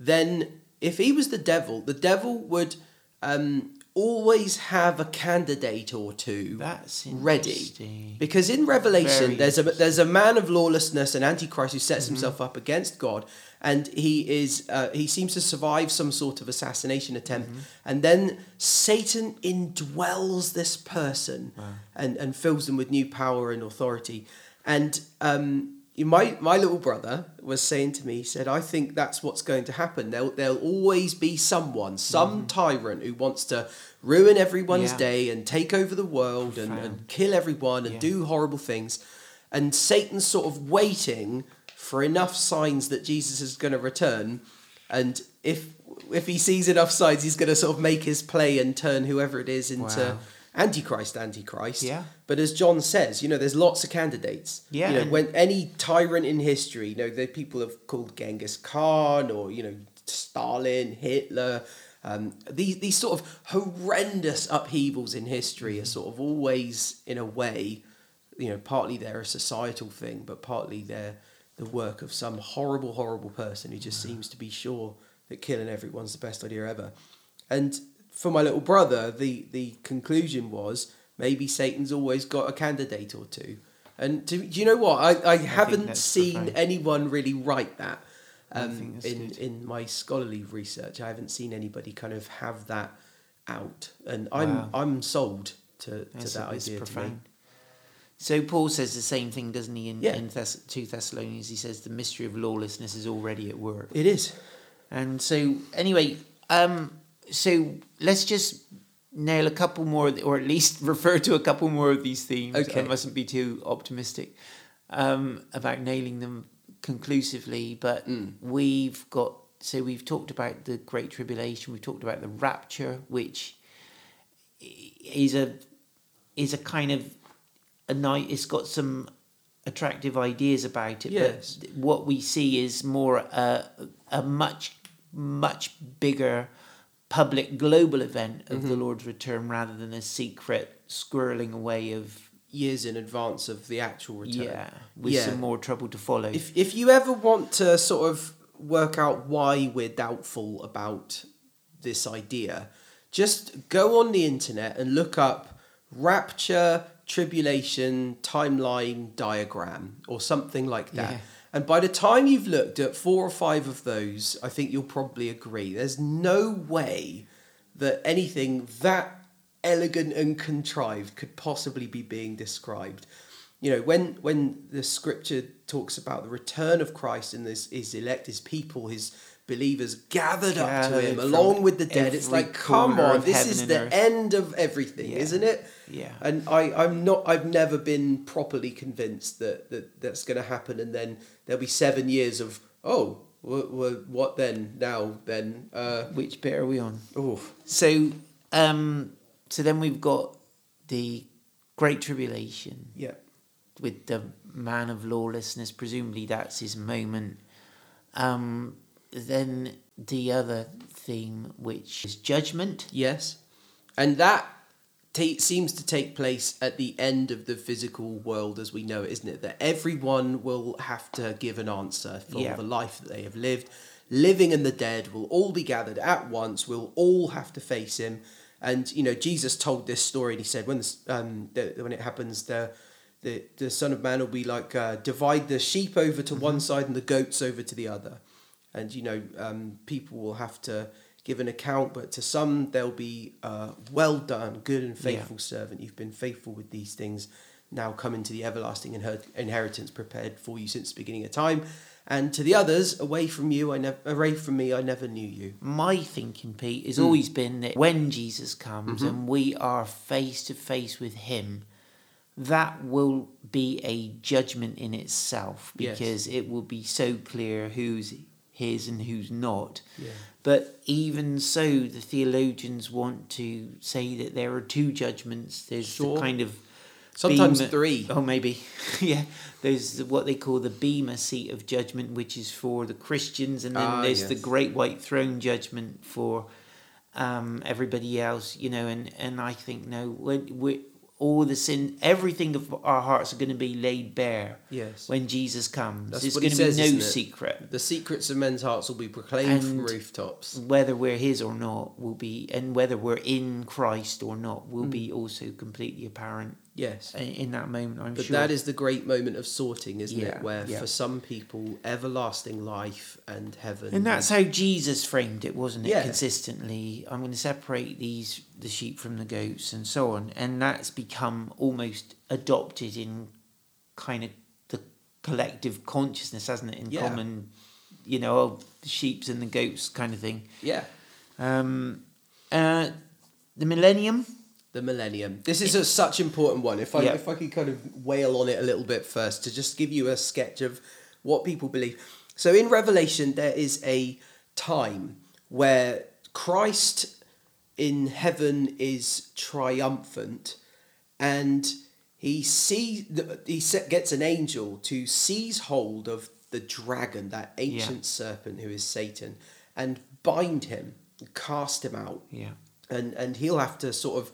then if he was the devil, the devil would um, always have a candidate or two That's ready. Because in Revelation, Very there's a there's a man of lawlessness, an Antichrist, who sets mm-hmm. himself up against God, and he is uh, he seems to survive some sort of assassination attempt, mm-hmm. and then Satan indwells this person wow. and, and fills them with new power and authority. And um, My my little brother was saying to me, he said, "I think that's what's going to happen. There'll, there'll always be someone, some mm. tyrant who wants to ruin everyone's yeah. day and take over the world and, and kill everyone and yeah. do horrible things. And Satan's sort of waiting for enough signs that Jesus is going to return. And if if he sees enough signs, he's going to sort of make his play and turn whoever it is into... Wow. Antichrist, Antichrist. Yeah. But as John says, you know, there's lots of candidates. Yeah. You know, when any tyrant in history, you know, the people have called Genghis Khan or, you know, Stalin, Hitler. Um, these these sort of horrendous upheavals in history are sort of always, in a way, you know, partly they're a societal thing, but partly they're the work of some horrible, horrible person who just seems to be sure that killing everyone's the best idea ever. And for my little brother, the, the conclusion was maybe Satan's always got a candidate or two. And do, do you know what? I, I, I haven't seen profound. anyone really write that um, in, in my scholarly research. I haven't seen anybody kind of have that out. And I'm wow. I'm sold to, to that idea. To so Paul says the same thing, doesn't he, in, yeah. in Thess- two Thessalonians? He says the mystery of lawlessness is already at work. It is. And so, anyway... um. So let's just nail a couple more, or at least refer to a couple more of these themes. Okay. I mustn't be too optimistic um, about nailing them conclusively, but mm. we've got, so we've talked about the Great Tribulation, we've talked about the rapture, which is a is a kind of a night, it's got some attractive ideas about it, yes. but what we see is more uh, a much, much bigger public global event of mm-hmm. the Lord's return rather than a secret squirreling away of years in advance of the actual return. Yeah, with yeah. some more trouble to follow. If if you ever want to sort of work out why we're doubtful about this idea, just go on the internet and look up rapture tribulation timeline diagram or something like that. Yeah. And by the time you've looked at four or five of those, I think you'll probably agree. There's no way that anything that elegant and contrived could possibly be being described. You know, when when the scripture talks about the return of Christ and his, his elect, his people, his believers gathered, gathered up to him along with the dead, it's like, come on, this is the earth. End of everything, yeah. isn't it? Yeah. And I, I'm not, I've never been properly convinced that, that that's going to happen. And then there'll be seven years of, oh, wh- wh- what then, now then? Uh, Which bit are we on? Oh. So, um... So then we've got the Great Tribulation, yeah, with the man of lawlessness. Presumably that's his moment. Um, then the other theme, which is judgment. Yes, and that t- seems to take place at the end of the physical world as we know it, isn't it? That everyone will have to give an answer for yeah. the life that they have lived. Living and the dead will all be gathered at once. We'll all have to face him. And, you know, Jesus told this story and he said, when this, um, the, when it happens, the, the the Son of Man will be like, uh, divide the sheep over to mm-hmm. one side and the goats over to the other. And, you know, um, people will have to give an account, but to some they'll be, uh, well done, good and faithful yeah. servant. You've been faithful with these things. Now come into the everlasting inheritance prepared for you since the beginning of time. And to the others, away from you, I never, away from me, I never knew you. My thinking, Pete, has mm. always been that when Jesus comes mm-hmm. and we are face to face with him, that will be a judgment in itself, because yes. it will be so clear who's his and who's not. Yeah. But even so, the theologians want to say that there are two judgments. There's sure. the kind of... Sometimes Bema, three. Oh, maybe. yeah. There's what they call the Bema seat of judgment, which is for the Christians. And then ah, there's yes. the Great White Throne judgment for um, everybody else, you know. And, and I think, no, we're, we're, all the sin, everything of our hearts are going to be laid bare yes. when Jesus comes. That's it's going to be says, no secret. The secrets of men's hearts will be proclaimed and from rooftops. Whether we're his or not will be, and whether we're in Christ or not will mm. be also completely apparent. Yes. In that moment, I'm but sure. But that is the great moment of sorting, isn't yeah, it? Where yeah. for some people, everlasting life and heaven. And that's how Jesus framed it, wasn't it? Yeah. Consistently, I'm going to separate these the sheep from the goats and so on. And that's become almost adopted in kind of the collective consciousness, hasn't it? In yeah. common, you know, oh, the sheep's and the goats kind of thing. Yeah. Um, uh, the millennium... The millennium. This is a, such an important one. If I yep. if I could kind of wail on it a little bit first to just give you a sketch of what people believe. So in Revelation, there is a time where Christ in heaven is triumphant, and he see he gets an angel to seize hold of the dragon, that ancient yeah. serpent who is Satan, and bind him, cast him out. Yeah, and and he'll have to sort of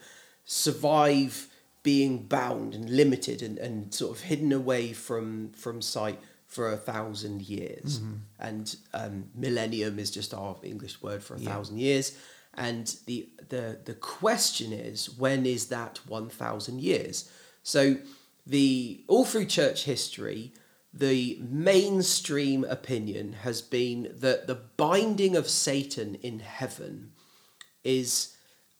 survive being bound and limited and, and sort of hidden away from from sight for a thousand years. Mm-hmm. And um, millennium is just our English word for a yeah. thousand years. And the the the question is, when is that one thousand years? So the all through church history, the mainstream opinion has been that the binding of Satan in heaven is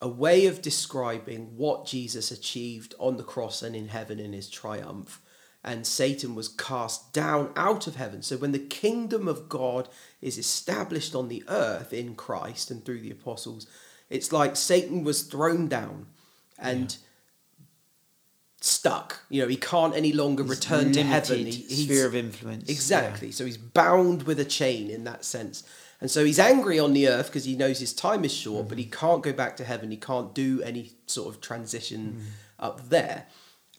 a way of describing what Jesus achieved on the cross and in heaven in his triumph. And Satan was cast down out of heaven. So when the kingdom of God is established on the earth in Christ and through the apostles, It's like Satan was thrown down and yeah. stuck. You know, he can't any longer he's return to heaven. He, sphere of influence. Exactly. Yeah. So he's bound with a chain in that sense. And so he's angry on the earth because he knows his time is short, mm-hmm. but he can't go back to heaven. He can't do any sort of transition mm. up there.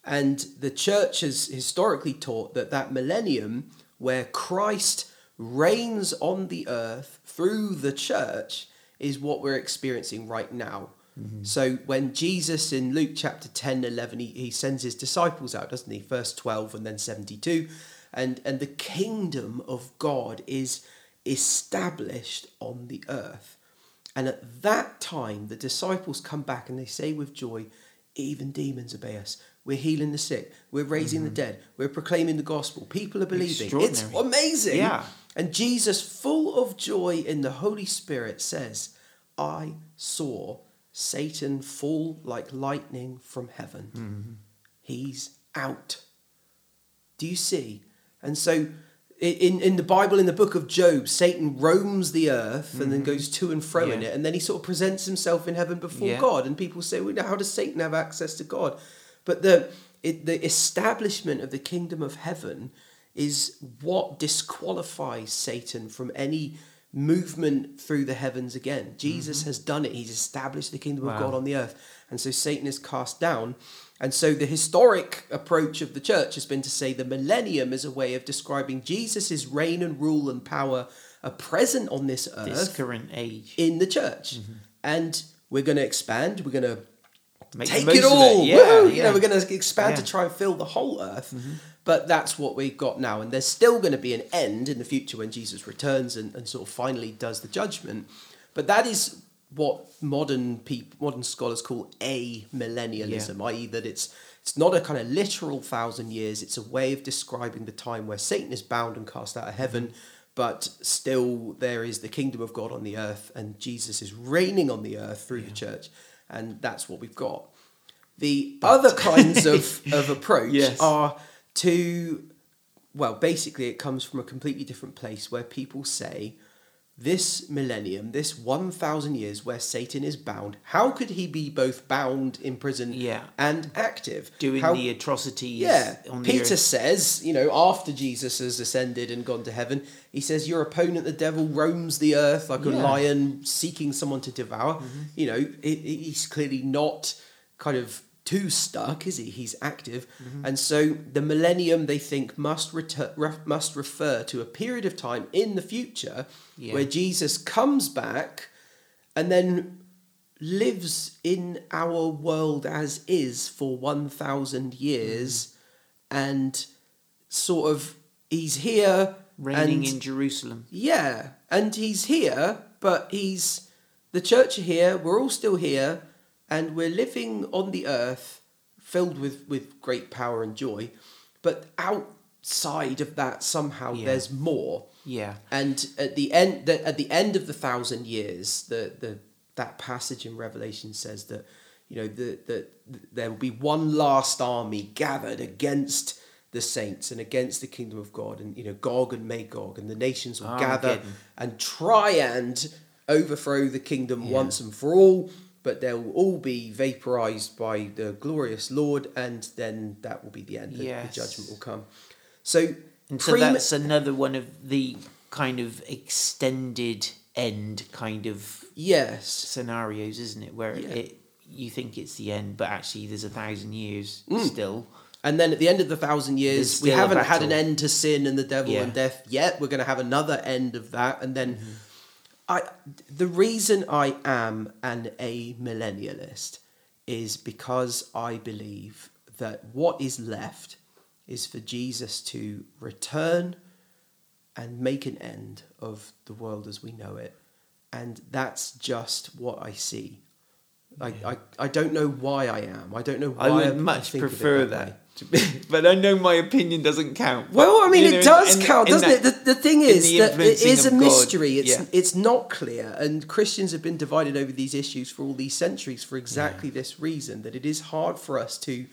And the church has historically taught that that millennium where Christ reigns on the earth through the church is what we're experiencing right now. Mm-hmm. So when Jesus in Luke chapter ten, eleven, he, he sends his disciples out, doesn't he? First twelve and then seventy-two. And, and the kingdom of God is established on the earth. And at that time, the disciples come back and they say with joy, even demons obey us. We're healing the sick. We're raising mm-hmm. the dead. We're proclaiming the gospel. People are believing. It's amazing. Yeah. And Jesus, full of joy in the Holy Spirit, says, I saw Satan fall like lightning from heaven. Mm-hmm. He's out. Do you see? And so in, in the Bible, in the book of Job, Satan roams the earth mm-hmm. and then goes to and fro yeah. in it. And then he sort of presents himself in heaven before yeah. God. And people say, well, how does Satan have access to God? But the it, the establishment of the kingdom of heaven is what disqualifies Satan from any movement through the heavens again. Jesus mm-hmm. has done it. He's established the kingdom wow. of God on the earth. And so Satan is cast down. And so the historic approach of the church has been to say the millennium is a way of describing Jesus's reign and rule and power are present on this earth. This current age. In the church. Mm-hmm. And we're going to expand. We're going to Make Take it all. It. Yeah, Woo! Yeah. You know, we're going to expand yeah. to try and fill the whole earth. Mm-hmm. But that's what we've got now. And there's still going to be an end in the future when Jesus returns and, and sort of finally does the judgment. But that is what modern people, modern scholars call amillennialism, yeah. that is that it's it's not a kind of literal thousand years. It's a way of describing the time where Satan is bound and cast out of heaven. But still there is the kingdom of God on the earth and Jesus is reigning on the earth through yeah. the church. And that's what we've got. The but. other kinds of, of approach yes. are to, well, basically it comes from a completely different place where people say, this millennium, this one thousand years where Satan is bound, how could he be both bound in prison yeah. and active? Doing how, the atrocities. Yeah, on Peter the says, you know, after Jesus has ascended and gone to heaven, he says, your opponent, the devil, roams the earth like yeah. a lion seeking someone to devour. Mm-hmm. You know, it, he's clearly not kind of too stuck, is he? He's active. Mm-hmm. And so the millennium, they think, must retur- ref- must refer to a period of time in the future yeah. where Jesus comes back and then lives in our world as is for one thousand years mm-hmm. and sort of he's here. Reigning and, in Jerusalem. Yeah. And he's here, but he's... The church are here. We're all still here. And we're living on the earth filled with, with great power and joy. But outside of that, somehow yeah. there's more. Yeah. And at the end the, at the end of the thousand years, the, the that passage in Revelation says that, you know, the, the, the there will be one last army gathered against the saints and against the kingdom of God. And, you know, Gog and Magog and the nations will oh, gather and try and overthrow the kingdom yeah. once and for all. But they'll all be vaporized by the glorious Lord, and then that will be the end. Yes. The judgment will come. So, and so pre- that's another one of the kind of extended end kind of yes scenarios, isn't it? Where yeah. it you think it's the end, but actually there's a thousand years mm. still. And then at the end of the thousand years, we haven't had an end to sin and the devil yeah. and death yet. We're going to have another end of that, and then. Mm-hmm. I the reason I am an amillennialist is because I believe that what is left is for Jesus to return and make an end of the world as we know it. And that's just what I see. I yeah. I, I don't know why I am. I don't know why I would I much think prefer of it that. that. But I know my opinion doesn't count. But, well, I mean, you know, it does in, count, in, doesn't in that, it? The, the thing is the that it is a mystery. It's yeah. it's not clear. And Christians have been divided over these issues for all these centuries for exactly yeah. this reason, that it is hard for us to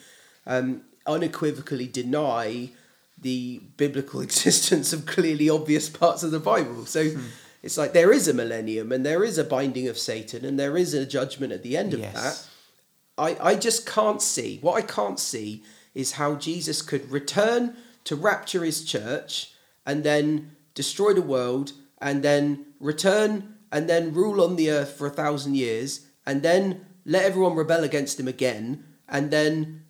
um, unequivocally deny the biblical existence of clearly obvious parts of the Bible. So, hmm. It's like there is a millennium and there is a binding of Satan and there is a judgment at the end of yes. that. I, I just can't see. What I can't see is how Jesus could return to rapture his church and then destroy the world and then return and then rule on the earth for a thousand years and then let everyone rebel against him again and then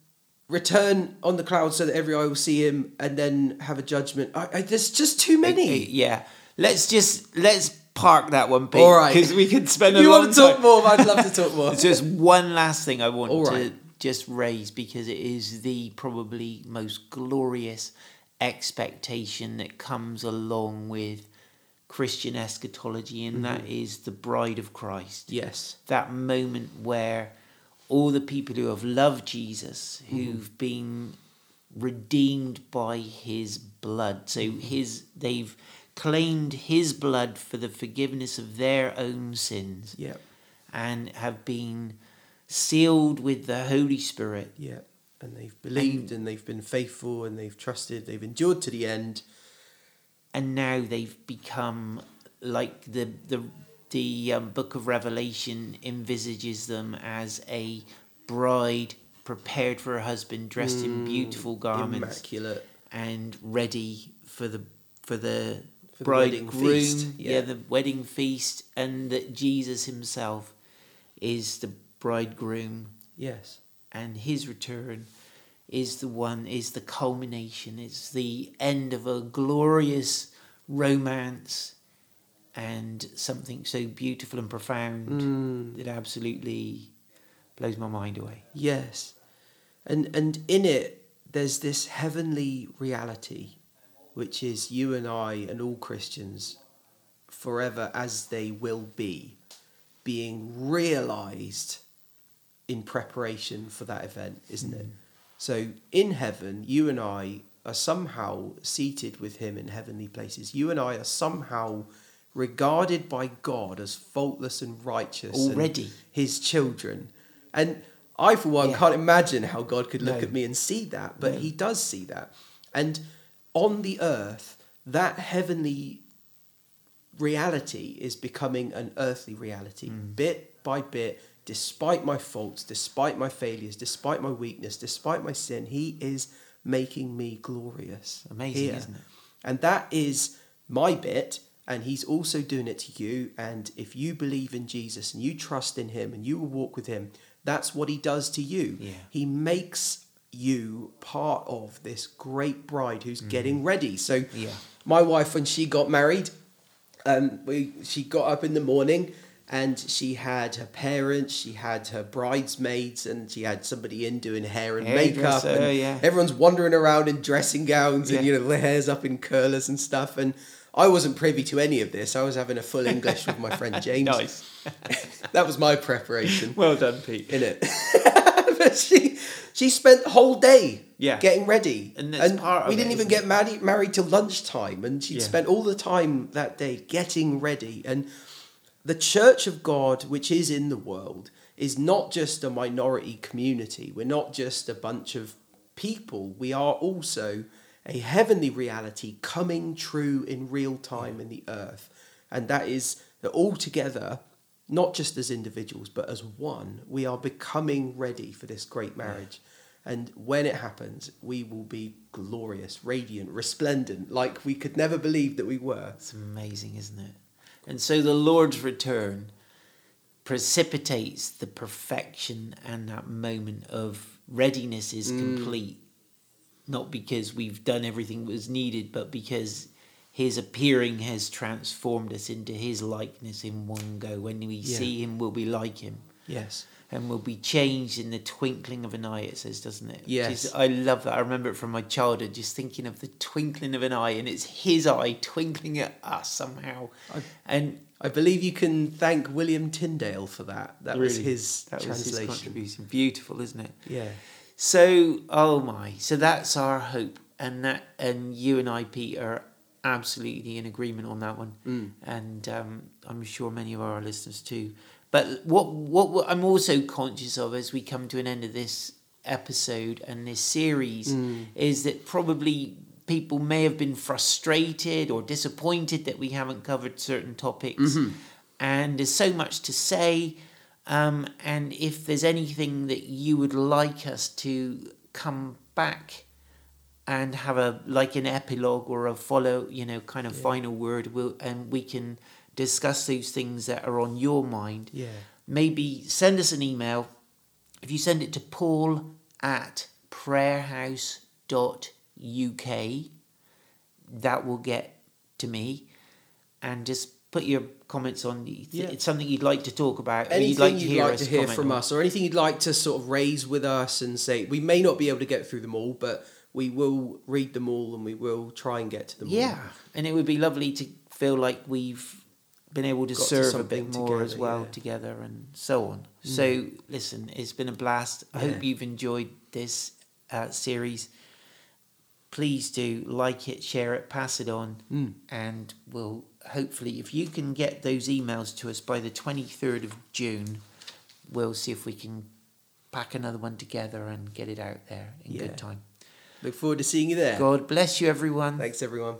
return on the clouds so that every eye will see him and then have a judgment. I, I, there's just too many. It, it, yeah. Let's just, let's park that one, Pete. All right. Because we could spend a you long time. You want to talk time. more? I'd love to talk more. Just one last thing I want All right. to just raise, because it is the probably most glorious expectation that comes along with Christian eschatology, and mm-hmm. that is the bride of Christ. Yes. That moment where all the people who have loved Jesus, who've mm-hmm. been redeemed by his blood. So his, they've claimed his blood for the forgiveness of their own sins, yeah, and have been sealed with the Holy Spirit, yeah, and they've believed and, and they've been faithful and they've trusted, they've endured to the end, and now they've become like the the the um, Book of Revelation envisages them as a bride prepared for her husband, dressed mm, in beautiful garments, immaculate, and ready for the for the for bridegroom, yeah. yeah, the wedding feast, and that Jesus himself is the bridegroom. Yes. And his return is the one, is the culmination, it's the end of a glorious romance and something so beautiful and profound mm. that absolutely blows my mind away. Yes. And and in it, there's this heavenly reality, which is you and I and all Christians forever as they will be, being realised in preparation for that event, isn't mm. it? So in heaven, you and I are somehow seated with him in heavenly places. You and I are somehow regarded by God as faultless and righteous. Already. And his children. And I, for one, yeah. can't imagine how God could look no. at me and see that, but no. he does see that. And on the earth, that heavenly reality is becoming an earthly reality, mm. bit by bit, despite my faults, despite my failures, despite my weakness, despite my sin. He is making me glorious. Amazing, here. Isn't it? And that is my bit, and he's also doing it to you. And if you believe in Jesus and you trust in him and you will walk with him, that's what he does to you. Yeah. He makes you part of this great bride who's mm. getting ready. So yeah. my wife, when she got married, um, we she got up in the morning and she had her parents, she had her bridesmaids, and she had somebody in doing hair and hair makeup. Dresser, and yeah. everyone's wandering around in dressing gowns yeah. and, you know, the hair's up in curlers and stuff. And I wasn't privy to any of this. I was having a full English with my friend James. Nice. That was my preparation. Well done, Pete. Innit? But she she spent the whole day yeah. getting ready. And, that's and part of we didn't it, even get married, married till lunchtime. And she'd yeah. spent all the time that day getting ready. And the church of God, which is in the world, is not just a minority community. We're not just a bunch of people. We are also a heavenly reality coming true in real time yeah. in the earth. And that is that all together, not just as individuals, but as one, we are becoming ready for this great marriage. Yeah. And when it happens, we will be glorious, radiant, resplendent, like we could never believe that we were. It's amazing, isn't it? And so the Lord's return precipitates the perfection, and that moment of readiness is mm. complete. Not because we've done everything that was needed, but because his appearing has transformed us into his likeness in one go. When we yeah. see him, we'll be like him. Yes. And we'll be changed in the twinkling of an eye, it says, doesn't it? Yes. Is, I love that. I remember it from my childhood, just thinking of the twinkling of an eye, and it's his eye twinkling at us somehow. I, and I believe you can thank William Tyndale for that. That really, was his that translation. Was his contribution. Beautiful, isn't it? Yeah. So, oh my. So that's our hope. And that, and you and I, Pete, are absolutely in agreement on that one, mm. and um, I'm sure many of our listeners too. But what, what what I'm also conscious of as we come to an end of this episode and this series mm. is that probably people may have been frustrated or disappointed that we haven't covered certain topics. Mm-hmm. And there's so much to say. Um, and if there's anything that you would like us to come back and have a like an epilogue or a follow, you know, kind of yeah. final word, we'll, and we can discuss those things that are on your mind. Yeah. Maybe send us an email. If you send it to Paul at prayerhouse dot U K, that will get to me, and just put your comments on. It's yeah. something you'd like to talk about. Anything you'd like to you'd hear, like us to hear from on. us, or anything you'd like to sort of raise with us and say. We may not be able to get through them all, but we will read them all and we will try and get to them yeah. all. Yeah, and it would be lovely to feel like we've been able to Got serve to a bit more together, as well yeah. together and so on. Mm. So, listen, it's been a blast. I yeah. hope you've enjoyed this uh, series. Please do like it, share it, pass it on, mm. and we'll hopefully, if you can get those emails to us by the twenty-third of June, we'll see if we can pack another one together and get it out there in yeah. good time. Look forward to seeing you there. God bless you, everyone. Thanks, everyone.